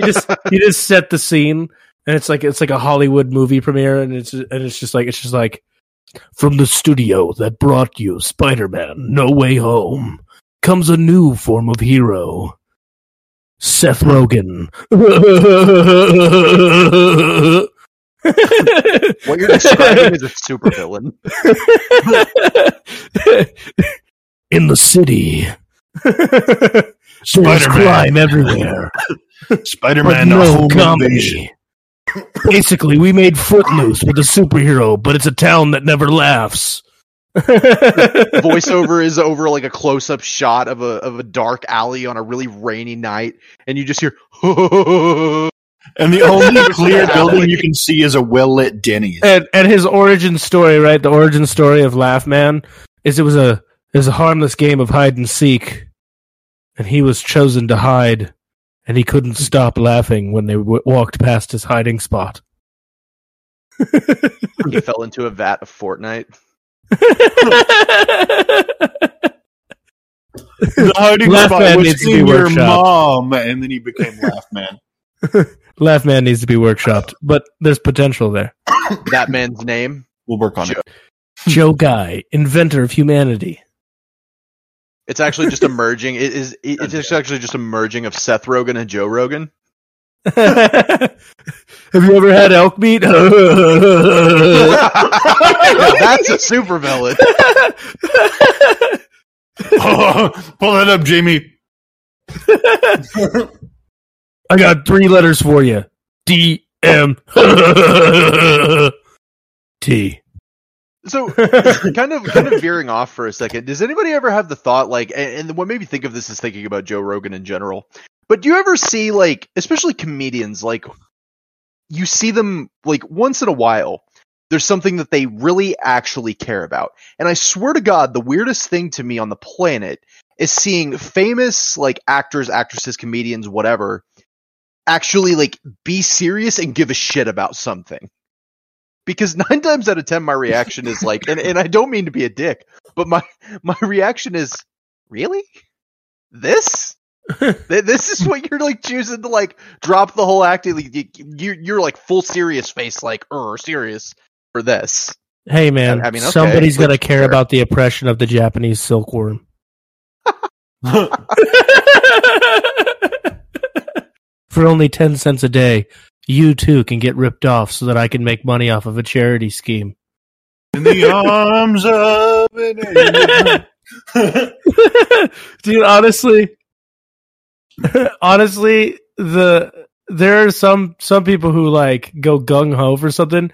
just you just set the scene, and it's like it's like a Hollywood movie premiere, and it's and it's just like it's just like from the studio that brought you Spider-Man: No Way Home comes a new form of hero, Seth Rogen. What you're describing is a supervillain. In the city, there's crime everywhere. Spider-Man, no comedy. Basically, we made Footloose with a superhero, but it's a town that never laughs. The voiceover is over like a close-up shot of a of a dark alley on a really rainy night, and you just hear. And the only clear building you can see is a well-lit Denny's. And, and his origin story, right? The origin story of Laugh Man is it was a. It was a harmless game of hide and seek, and he was chosen to hide, and he couldn't stop laughing when they w- walked past his hiding spot. He fell into a vat of Fortnite. The hiding Laugh spot Man was in your mom, and then he became Laugh Man. Laugh Man needs to be workshopped, but there's potential there. That man's name? We'll work on Joe. it. Joe Guy, inventor of humanity. It's actually just emerging. It is. It's just actually just a merging of Seth Rogen and Joe Rogan. Have you ever had elk meat? Now, that's a supervillain. Oh, pull that up, Jamie. I got three letters for you. D M T. So, kind of kind of veering off for a second, does anybody ever have the thought, like, and what made me think of this is thinking about Joe Rogan in general, but do you ever see, like, especially comedians, like, you see them, like, once in a while, there's something that they really actually care about. And I swear to God, the weirdest thing to me on the planet is seeing famous, like, actors, actresses, comedians, whatever, actually, like, be serious and give a shit about something. Because nine times out of ten, my reaction is like, and, and I don't mean to be a dick, but my, my reaction is, really? This? This is what you're like choosing to like drop the whole acting? Like, you, you're like full serious face, like, er, serious for this. Hey, man, I mean, okay, somebody's going to care fair. about the oppression of the Japanese silkworm. For only ten cents a day. You, too, can get ripped off so that I can make money off of a charity scheme. In the arms of an angel. Dude, honestly, honestly, the there are some, some people who, like, go gung-ho for something,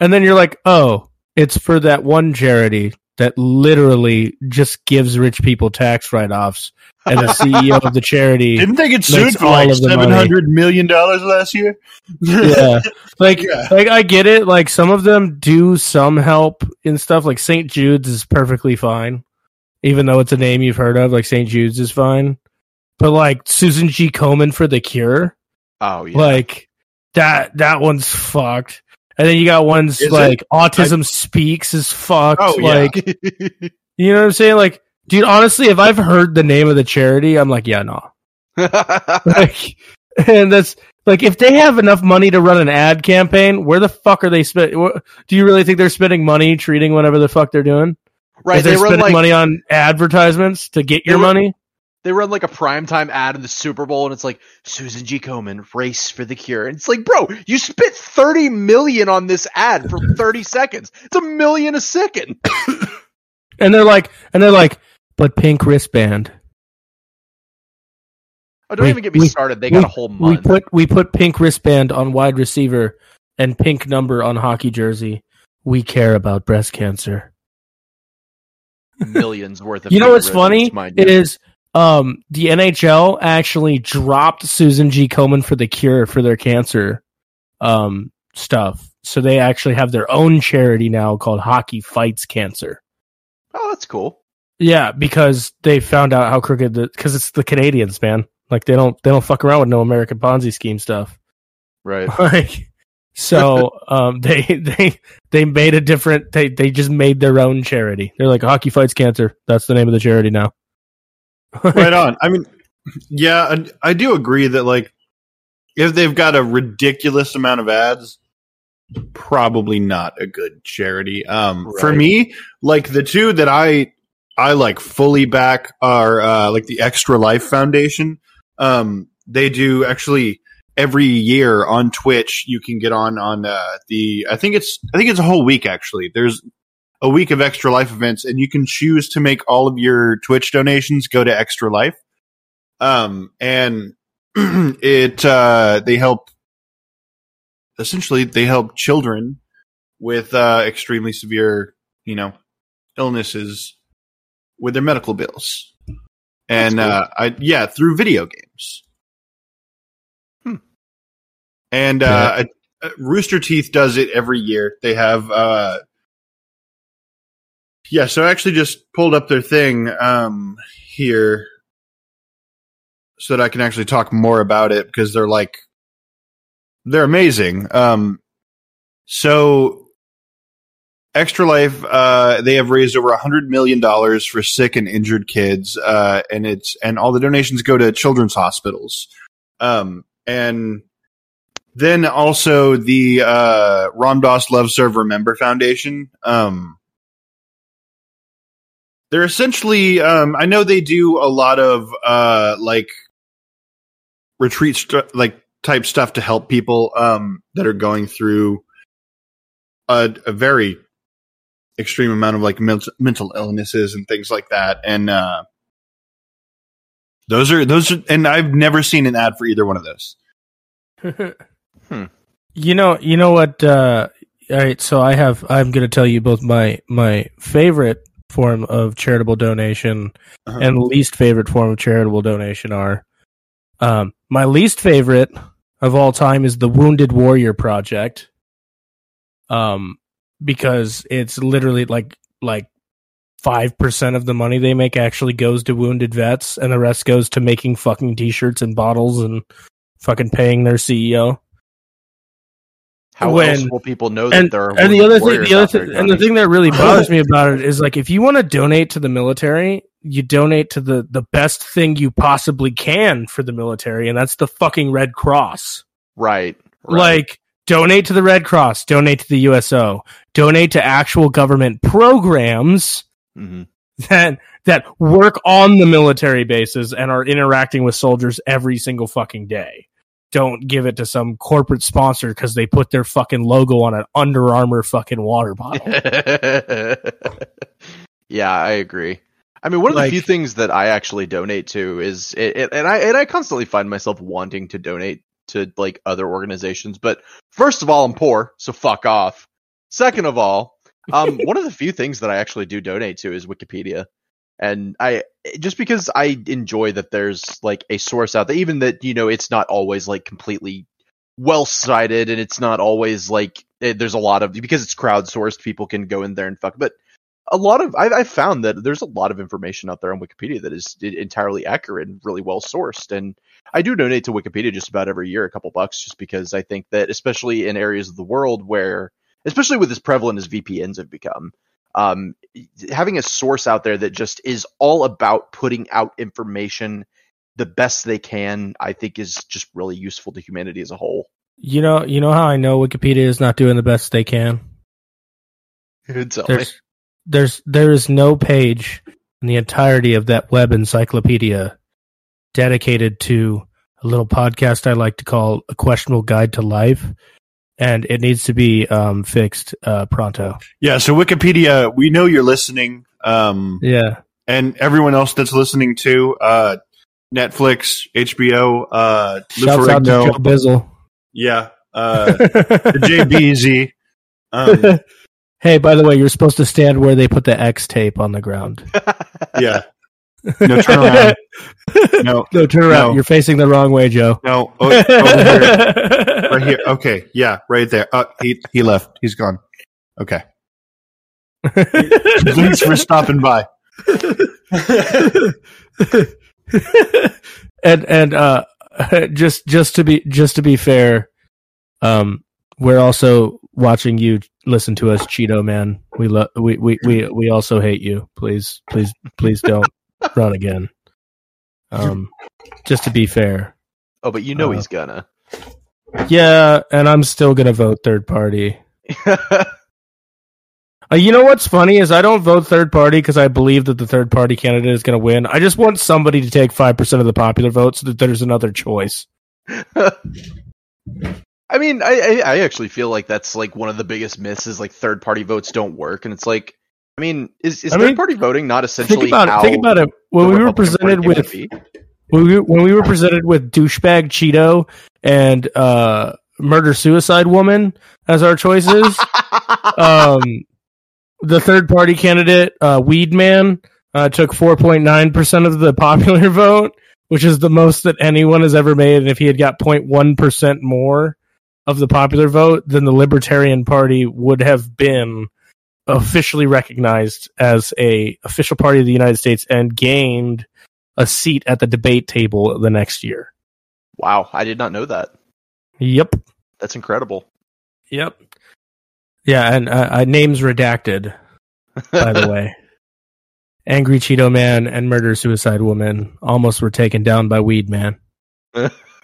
and then you're like, oh, it's for that one charity that literally just gives rich people tax write-offs, and the C E O of the charity didn't they get sued for like seven hundred million dollars last year? yeah, like yeah. like I get it. Like some of them do some help and stuff. Like Saint Jude's is perfectly fine, even though it's a name you've heard of. Like Saint Jude's is fine, but like Susan G. Komen for The Cure. Oh yeah, like that. That one's fucked. And then you got ones is like it? Autism I, Speaks is fucked. Oh, like, yeah. You know what I'm saying? Like, dude, honestly, if I've heard the name of the charity, I'm like, yeah, no. Nah. Like, and that's like, if they have enough money to run an ad campaign, where the fuck are they spending? Do you really think they're spending money treating whatever the fuck they're doing? Right. They're they spending like, money on advertisements to get your run, money. They run like a primetime ad in the Super Bowl, and it's like Susan G. Komen race for the cure. And it's like, bro, you spent thirty million on this ad for thirty seconds. It's a million a second. and they're like, and they're like, but pink wristband. Oh, don't we, even get me we, started. They we, got a whole month. We put we put pink wristband on wide receiver and pink number on hockey jersey. We care about breast cancer. Millions worth of. You know what's funny? It is. Um, the N H L actually dropped Susan G. Komen for The Cure for their cancer um, stuff. So they actually have their own charity now called Hockey Fights Cancer. Oh, that's cool. Yeah, because they found out how crooked the because it's the Canadians, man. Like they don't they don't fuck around with no American Ponzi scheme stuff, right? Like so um, they they they made a different. They they just made their own charity. They're like Hockey Fights Cancer. That's the name of the charity now. Right on. I mean, yeah, I, I do agree that, like, if they've got a ridiculous amount of ads, probably not a good charity. Um, right. For me, like, the two that I, I like, fully back are, uh, like, the Extra Life Foundation. Um, they do, actually, every year on Twitch, you can get on, on uh, the, I think it's, I think it's a whole week, actually. There's a week of Extra Life events, and you can choose to make all of your Twitch donations go to Extra Life. Um, and it, uh, they help, essentially, they help children with, uh, extremely severe, you know, illnesses with their medical bills. And, cool. uh, I, yeah, through video games. Hmm. And, uh, yeah. Rooster Teeth does it every year. They have, uh, Yeah, so I actually just pulled up their thing um, here so that I can actually talk more about it because they're like, they're amazing. Um, so Extra Life, uh, they have raised over one hundred million dollars for sick and injured kids, uh, and it's and all the donations go to children's hospitals. Um, and then also the uh, Ram Dass Love Serve Remember Foundation, um They're essentially, um, I know they do a lot of, uh, like, retreat, st- like, type stuff to help people um, that are going through a, a very extreme amount of, like, mental, mental illnesses and things like that. And uh, those are, those are, and I've never seen an ad for either one of those. hmm. You know, you know what? Uh, all right, so I have, I'm going to tell you both my, my favorite form of charitable donation uh-huh. and least favorite form of charitable donation are. Um, my least favorite of all time is the Wounded Warrior Project, um, because it's literally like like five percent of the money they make actually goes to wounded vets, and the rest goes to making fucking T-shirts and bottles and fucking paying their C E O. How when, else will people know that and, there are and the other thing, the other thing, and the thing that really bothers me about it is like if you want to donate to the military, you donate to the, the best thing you possibly can for the military, and that's the fucking Red Cross. Right, right. Like donate to the Red Cross, donate to the U S O, donate to actual government programs mm-hmm. that that work on the military bases and are interacting with soldiers every single fucking day. Don't give it to some corporate sponsor because they put their fucking logo on an Under Armour fucking water bottle. Yeah, I agree. I mean, one of like, the few things that I actually donate to is, it, it, and I and I constantly find myself wanting to donate to like other organizations. But first of all, I'm poor, so fuck off. Second of all, Um, one of the few things that I actually do donate to is Wikipedia. And I, just because I enjoy that there's like a source out there, even that, you know, it's not always like completely well cited, and it's not always like it, there's a lot of, because it's crowdsourced, people can go in there and fuck. But a lot of, I, I found that there's a lot of information out there on Wikipedia that is entirely accurate and really well sourced. And I do donate to Wikipedia just about every year, a couple bucks, just because I think that, especially in areas of the world where, especially with as prevalent as V P Ns have become, um, having a source out there that just is all about putting out information the best they can, I think is just really useful to humanity as a whole. You know, you know how I know Wikipedia is not doing the best they can? It's there's, there's, there is no page in the entirety of that web encyclopedia dedicated to a little podcast I like to call A Questionable Guide to Life. And it needs to be um, fixed uh, pronto. Yeah, so Wikipedia, we know you're listening. Um, yeah. And everyone else that's listening too, uh, Netflix, H B O, uh, shouts out to Joe Bizzle. Yeah. Uh, the J B Z. Um, hey, by the way, you're supposed to stand where they put the X tape on the ground. Yeah. No, turn around. No, no turn around. No. You're facing the wrong way, Joe. No, over here. Right here. Okay, yeah, right there. Uh, he he left. He's gone. Okay. Thanks for stopping by. and and uh, just just to be just to be fair, um, we're also watching you listen to us, Cheeto Man. We love. We, we we we also hate you. Please please please don't. Run again, um, just to be fair. Oh, but you know uh, he's gonna. Yeah, and I'm still gonna vote third party. uh, you know what's funny is I don't vote third party because I believe that the third party candidate is gonna win. I just want somebody to take five percent of the popular vote so that there's another choice. I mean, I, I I actually feel like that's like one of the biggest myths is like third party votes don't work, and it's like. I mean, is, is I mean, third-party voting not essentially think about how... It, think about it. When we were presented with... When we, when we were presented with douchebag Cheeto and uh, murder-suicide woman as our choices, um, the third-party candidate, uh, Weed Man, uh, took four point nine percent of the popular vote, which is the most that anyone has ever made. And if he had got zero point one percent more of the popular vote, then the Libertarian Party would have been... officially recognized as a official party of the United States and gained a seat at the debate table the next year. Wow. I did not know that. Yep. That's incredible. Yep. Yeah. And uh, uh, names redacted, by the way. Angry Cheeto Man and Murder Suicide Woman almost were taken down by Weed Man.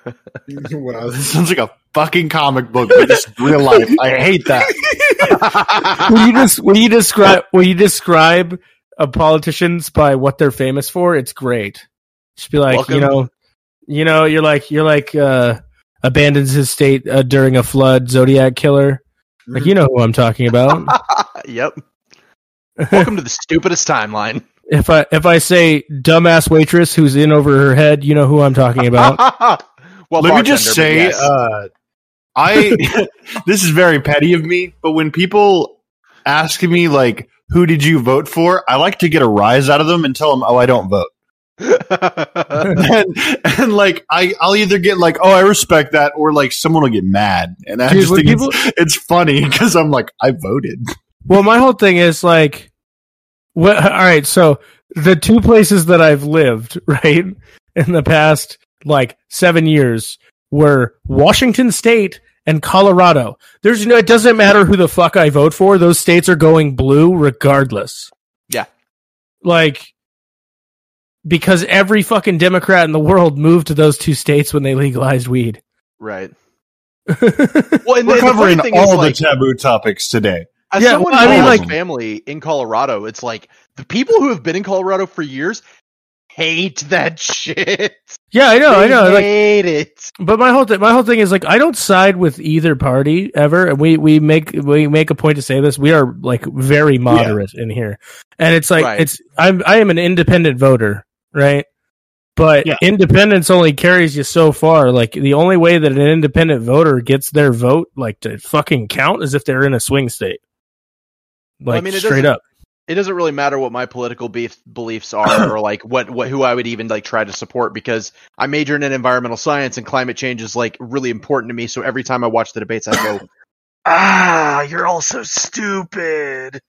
Wow, this sounds like a fucking comic book, but just real life. I hate that. Will you just will you describe will you describe uh, politicians by what they're famous for? It's great. Just be like, Welcome. you know, you know, you're like you're like uh, abandons his state uh, during a flood. Zodiac killer. Like you know who I'm talking about. Yep. Welcome to the stupidest timeline. If I if I say dumbass waitress who's in over her head, you know who I'm talking about. Well, let me just say, yes. uh, I this is very petty of me, but when people ask me, like, who did you vote for, I like to get a rise out of them and tell them, oh, I don't vote. and, and, like, I, I'll either get, like, oh, I respect that, or, like, someone will get mad. And I Dude, just think people- it's, it's funny because I'm like, I voted. Well, my whole thing is, like, what, all right, so the two places that I've lived, right, in the past... like seven years were Washington State and Colorado. There's no, it doesn't matter who the fuck I vote for. Those states are going blue regardless. Yeah. Like, because every fucking Democrat in the world moved to those two states when they legalized weed. Right. Well, and we're covering all the taboo topics today. As yeah, someone well, I mean, like family in Colorado, it's like the people who have been in Colorado for years hate that shit. Yeah, I know, they I know. Hate like, it. But my whole thing, my whole thing is like I don't side with either party ever, and we, we make we make a point to say this. We are like very moderate yeah. in here, and it's like right. it's I'm I am an independent voter, right? But yeah. independence only carries you so far. Like the only way that an independent voter gets their vote, like to fucking count, is if they're in a swing state. Like, well, I mean, straight up. It doesn't really matter what my political beef beliefs are or like what, what who I would even like try to support, because I major in environmental science and climate change is like really important to me. So every time I watch the debates, I go, ah, you're all so stupid.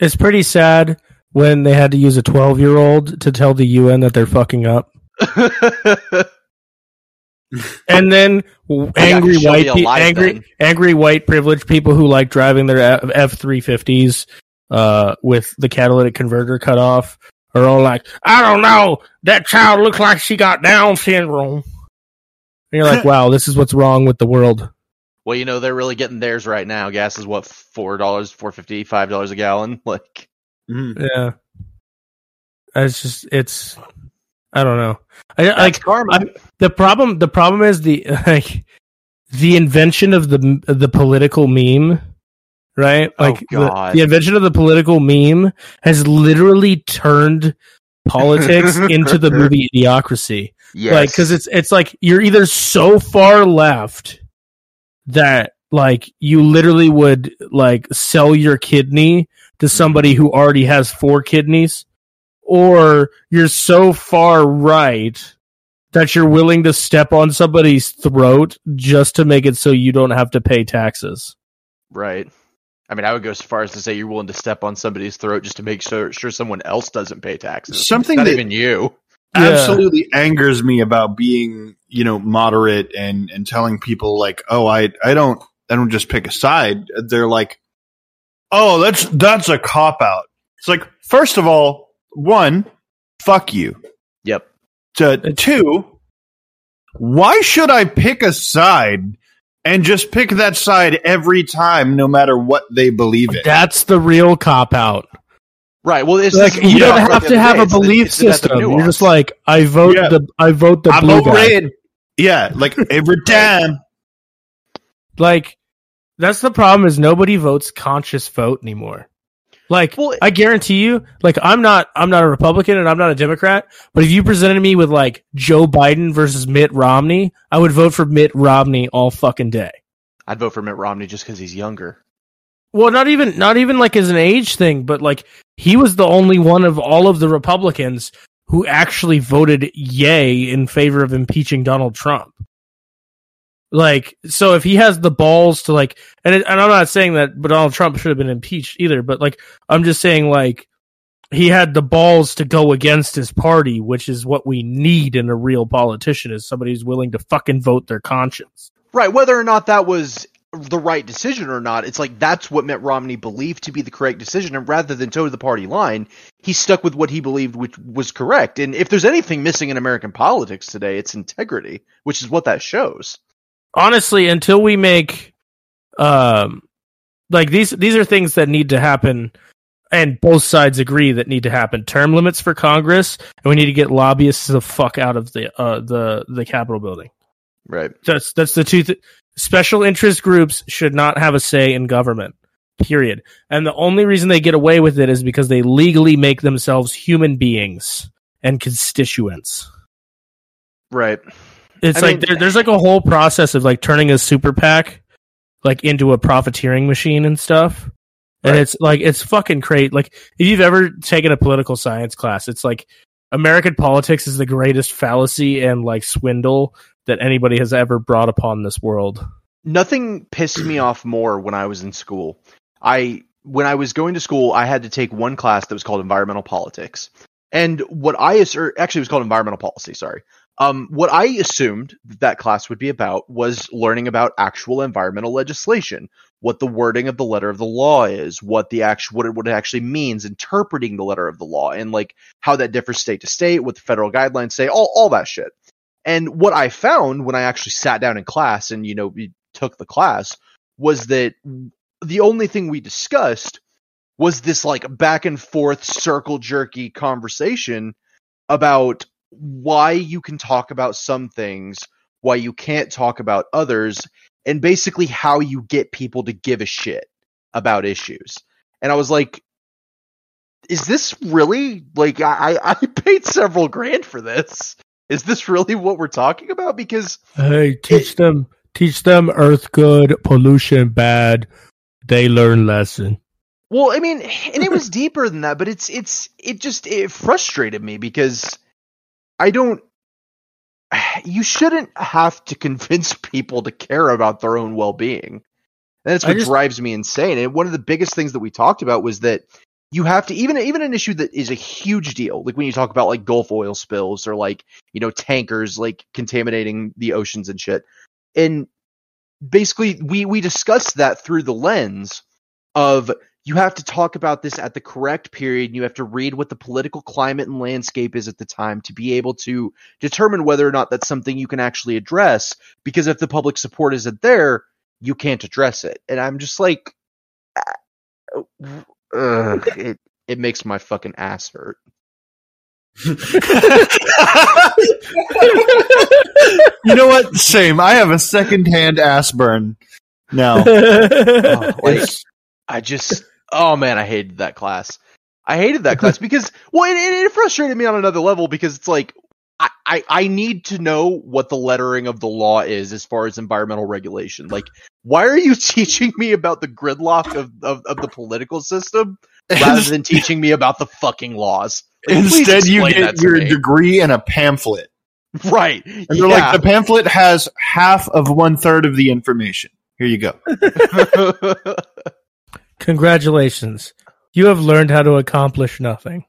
It's pretty sad when they had to use a twelve-year-old to tell the U N that they're fucking up. And then angry white, pe- alive, angry, then. angry white privileged people who like driving their F three fifties uh, with the catalytic converter cut off are all like, I don't know, that child looks like she got Down syndrome. And you're like, wow, this is what's wrong with the world. Well, you know, they're really getting theirs right now. Gas is, what, four dollars, four fifty, five dollars a gallon? Like, mm. Yeah. It's just, it's... I don't know. I, like I, the problem. The problem is the like the invention of the the political meme, right? Like oh God. The, the invention of the political meme has literally turned politics into the movie Idiocracy. Yes, like because it's it's like you're either so far left that like you literally would like sell your kidney to somebody who already has four kidneys. Or you're so far right that you're willing to step on somebody's throat just to make it so you don't have to pay taxes. Right. I mean, I would go as far as to say you're willing to step on somebody's throat just to make sure, sure someone else doesn't pay taxes. Something Not that even you. Absolutely yeah. angers me about being, you know, moderate and, and telling people like, oh, I, I don't I don't just pick a side. They're like, oh, that's that's a cop out. It's like, first of all, one, fuck you. Yep. To, two, why should I pick a side and just pick that side every time, no matter what they believe in? That's the real cop out, right? Well, it's like just, you don't know, have to have a belief it's, it's, system. You're just like, I vote yeah. the, I vote the I'm blue guy. Yeah, like every time. Like that's the problem is nobody votes conscious vote anymore. Like, well, I guarantee you, like, I'm not I'm not a Republican and I'm not a Democrat, but if you presented me with, like, Joe Biden versus Mitt Romney, I would vote for Mitt Romney all fucking day. I'd vote for Mitt Romney just because he's younger. Well, not even, not even like, as an age thing, but, like, he was the only one of all of the Republicans who actually voted yay in favor of impeaching Donald Trump. Like, so if he has the balls to, like, and, it, and I'm not saying that Donald Trump should have been impeached either, but, like, I'm just saying, like, he had the balls to go against his party, which is what we need in a real politician, is somebody who's willing to fucking vote their conscience. Right, whether or not that was the right decision or not, it's like that's what Mitt Romney believed to be the correct decision, and rather than toe the party line, he stuck with what he believed which was correct. And if there's anything missing in American politics today, it's integrity, which is what that shows. Honestly, until we make, um, like these, these are things that need to happen, and both sides agree that need to happen. Term limits for Congress, and we need to get lobbyists the fuck out of the uh, the the Capitol building. Right. That's that's the two. Th- Special interest groups should not have a say in government. Period. And the only reason they get away with it is because they legally make themselves human beings and constituents. Right. It's I like mean, there, there's like a whole process of like turning a super PAC like into a profiteering machine and stuff. Right. And it's like it's fucking crazy. Like if you've ever taken a political science class, it's like American politics is the greatest fallacy and like swindle that anybody has ever brought upon this world. Nothing pissed me off more when I was in school. I when I was going to school, I had to take one class that was called environmental politics. And what I assert, actually it was called environmental policy, sorry. Um, what I assumed that class would be about was learning about actual environmental legislation, what the wording of the letter of the law is, what the actual, what it, what it actually means, interpreting the letter of the law, and like how that differs state to state, what the federal guidelines say, all, all that shit. And what I found when I actually sat down in class and, you know, we took the class was that the only thing we discussed was this like back and forth circle jerky conversation about why you can talk about some things, why you can't talk about others, and basically how you get people to give a shit about issues. And I was like, is this really, like, I, I paid several grand for this. Is this really what we're talking about? Because hey, teach it, them, teach them earth good, pollution bad. They learn lesson. Well, I mean, and it was deeper than that, but it's it's it just it frustrated me because I don't. You shouldn't have to convince people to care about their own well-being. And that's what just, drives me insane. And one of the biggest things that we talked about was that you have to, even even an issue that is a huge deal, like when you talk about like Gulf oil spills or like, you know, tankers like contaminating the oceans and shit. And basically we we discussed that through the lens of you have to talk about this at the correct period. And you have to read what the political climate and landscape is at the time to be able to determine whether or not that's something you can actually address, because if the public support isn't there, you can't address it. And I'm just like, uh, uh, it, it makes my fucking ass hurt. You know what? Same. I have a secondhand ass burn now. Oh, like, I just, oh man, I hated that class. I hated that class because, well, it, it, it frustrated me on another level because it's like, I, I, I need to know what the lettering of the law is as far as environmental regulation. Like, why are you teaching me about the gridlock of, of, of the political system rather than teaching me about the fucking laws? Like, instead, you get your me. degree in a pamphlet. Right. And they're yeah. like, the pamphlet has half of one third of the information. Here you go. Congratulations. You have learned how to accomplish nothing.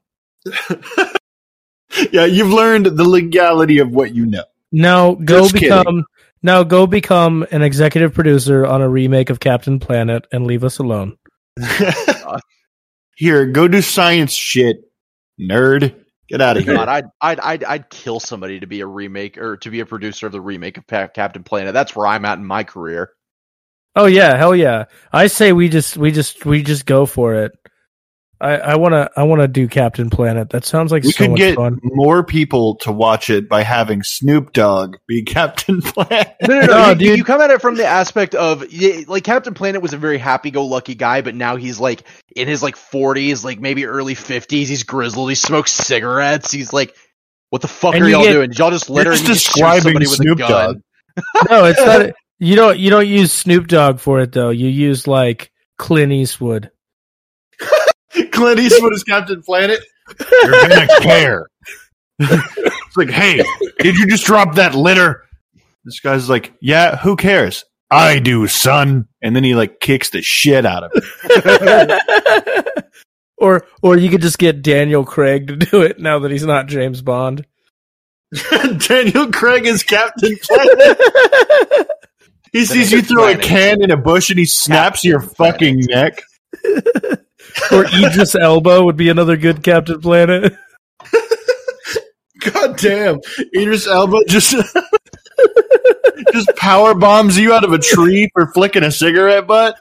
Yeah, you've learned the legality of what you know. Now go Just become kidding. now go become an executive producer on a remake of Captain Planet and leave us alone. Here, go do science shit, nerd. Get out of here. God, I'd, I'd I'd I'd kill somebody to be a remake or to be a producer of the remake of pa- Captain Planet. That's where I'm at in my career. Oh yeah, hell yeah! I say we just we just we just go for it. I, I wanna I wanna do Captain Planet. That sounds like we so much fun. We could get more people to watch it by having Snoop Dogg be Captain Planet. No, no, no, no you, dude. you come at it from the aspect of like Captain Planet was a very happy-go-lucky guy, but now he's like in his like forties, like maybe early fifties. He's grizzled. He smokes cigarettes. He's like, what the fuck and are y'all get, doing? Did y'all just literally just describing somebody Snoop with a gun? Dogg. No, it's not. You don't you don't use Snoop Dogg for it though. You use like Clint Eastwood. Clint Eastwood is Captain Planet. You're gonna care. It's like, hey, did you just drop that litter? This guy's like, yeah, who cares? I do, son. And then he like kicks the shit out of it. or or you could just get Daniel Craig to do it now that he's not James Bond. Daniel Craig is Captain Planet. He sees you throw a can in a bush and he snaps your fucking neck. Or Idris Elba would be another good Captain Planet. God damn. Idris Elba just just power bombs you out of a tree for flicking a cigarette butt.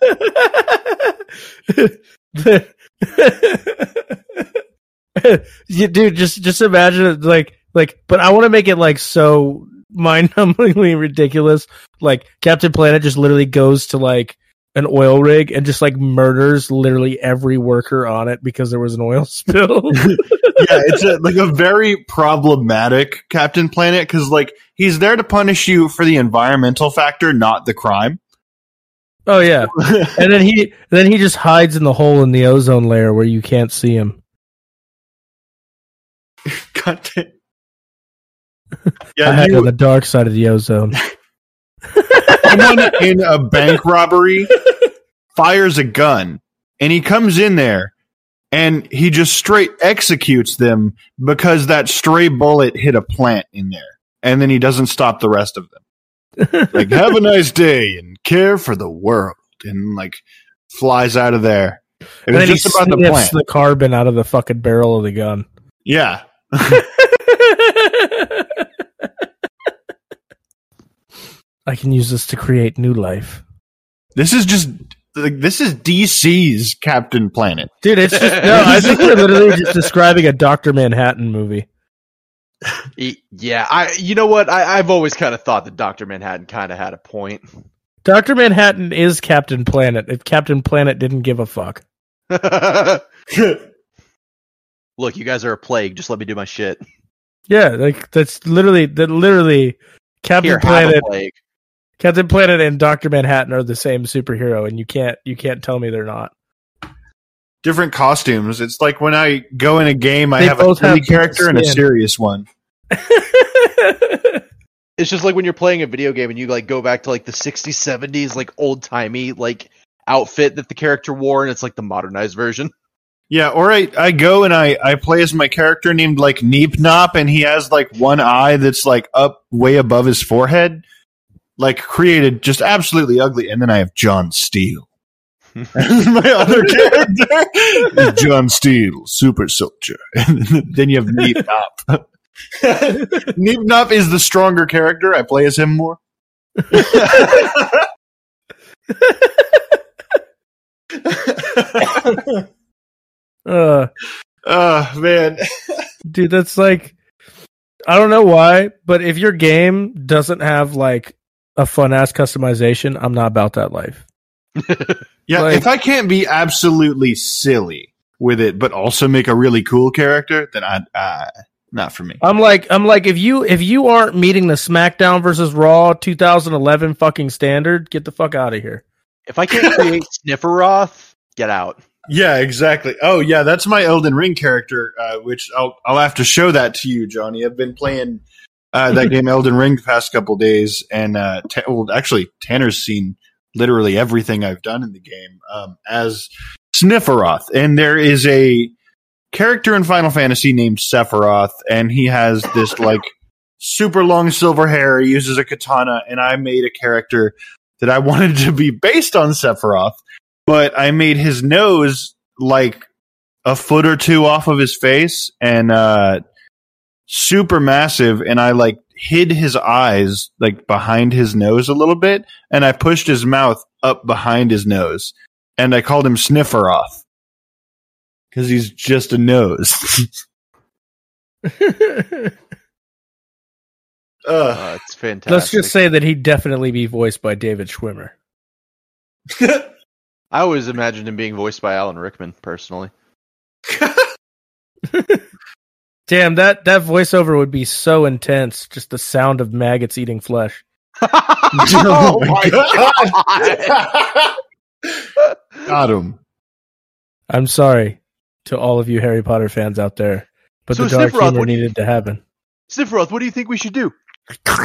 Yeah, dude, just just imagine it like like but I want to make it like so mind-numbingly ridiculous. Like Captain Planet just literally goes to like an oil rig and just like murders literally every worker on it because there was an oil spill. Yeah, it's a, like a very problematic Captain Planet because like he's there to punish you for the environmental factor, not the crime. Oh yeah, and then he then he just hides in the hole in the ozone layer where you can't see him. God damn. Yeah, I hide on the dark side of the ozone. Someone in a bank robbery fires a gun, and he comes in there, and he just straight executes them because that stray bullet hit a plant in there, and then he doesn't stop the rest of them. Like, have a nice day, and care for the world, and, like, flies out of there. It and was then just he about the plant. The carbon out of the fucking barrel of the gun. Yeah. I can use this to create new life. This is just like this is D C's Captain Planet, dude. It's just no. I think we're literally just describing a Doctor Manhattan movie. Yeah, I. You know what? I, I've always kind of thought that Doctor Manhattan kind of had a point. Doctor Manhattan is Captain Planet. If Captain Planet didn't give a fuck. Look, you guys are a plague. Just let me do my shit. Yeah, like that's literally that. Literally, Captain Here, Planet. Captain Planet and Doctor Manhattan are the same superhero, and you can't you can't tell me they're not. different costumes. It's like when I go in a game, I they have a funny character and a serious one. It's just like when you're playing a video game and you like go back to like the sixties, seventies, like old timey like outfit that the character wore, and it's like the modernized version. Yeah, or I, I go and I, I play as my character named like Neep Nop, and he has like one eye that's like up way above his forehead, like created just absolutely ugly. And then I have John Steele. My other character is John Steele, super soldier. And then you have Neep Nop. Neep Nop is the stronger character. I play as him more. uh, oh, man. Dude, that's like, I don't know why, but if your game doesn't have like a fun ass customization, I'm not about that life. Yeah, like, if I can't be absolutely silly with it, but also make a really cool character, then I, I not for me. I'm like, I'm like, if you if you aren't meeting the SmackDown versus Raw two thousand eleven fucking standard, get the fuck out of here. If I can't create Snifferoth, get out. Yeah, exactly. Oh, yeah, that's my Elden Ring character, uh, which I'll I'll have to show that to you, Johnny. I've been playing uh, that game Elden Ring the past couple days, and uh, ta- well, actually, Tanner's seen literally everything I've done in the game um, as Snifferoth, and there is a character in Final Fantasy named Sephiroth, and he has this like super long silver hair. He uses a katana, and I made a character that I wanted to be based on Sephiroth, but I made his nose like a foot or two off of his face and uh, super massive, and I like hid his eyes like behind his nose a little bit, and I pushed his mouth up behind his nose, and I called him Snifferoth because he's just a nose. uh, oh, it's fantastic. Let's just say that he'd definitely be voiced by David Schwimmer. I always imagined him being voiced by Alan Rickman, personally. Damn, that, that voiceover would be so intense. Just the sound of maggots eating flesh. Oh my God. Got him. I'm sorry to all of you Harry Potter fans out there, but so the dark humor needed to happen. Sephiroth, what do you think we should do? It's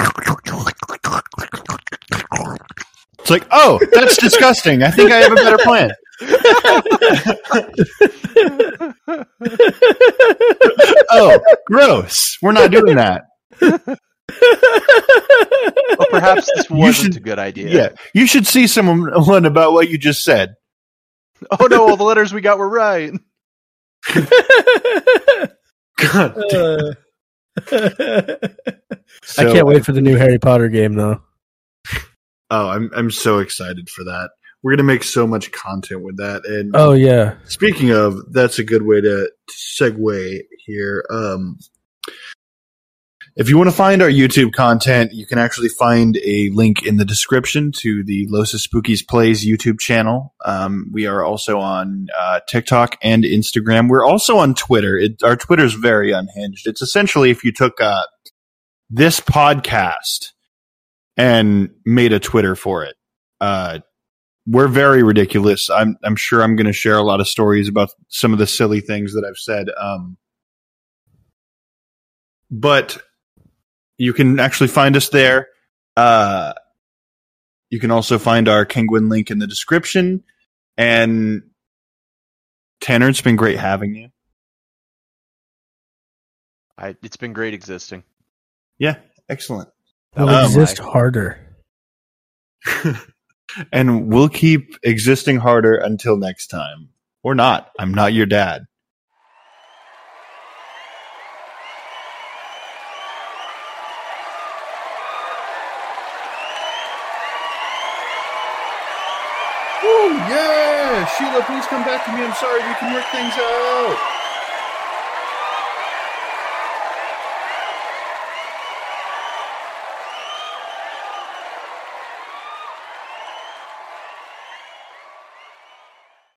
like, oh, that's disgusting. I think I have a better plan. Oh, gross. We're not doing that. Well, perhaps this wasn't should, a good idea. Yeah, you should see someone about what you just said. Oh no, all the letters we got were right. God damn. So, I can't wait for the new Harry Potter game though. Oh, I'm I'm so excited for that. We're gonna make so much content with that. And oh yeah. Speaking of, that's a good way to segue here. Um, if you want to find our YouTube content, you can actually find a link in the description to the Los Spookies Plays YouTube channel. Um, we are also on uh, TikTok and Instagram. We're also on Twitter. It, our Twitter is very unhinged. It's essentially if you took uh, this podcast and made a Twitter for it. Uh, we're very ridiculous. I'm, I'm sure I'm going to share a lot of stories about some of the silly things that I've said. Um, but... You can actually find us there. Uh, you can also find our Kinguin link in the description. And Tanner, it's been great having you. I, it's been great existing. Yeah, excellent. We'll um, exist harder. And we'll keep existing harder until next time. Or not. I'm not your dad. Sheila, please come back to me. I'm sorry. We can work things out.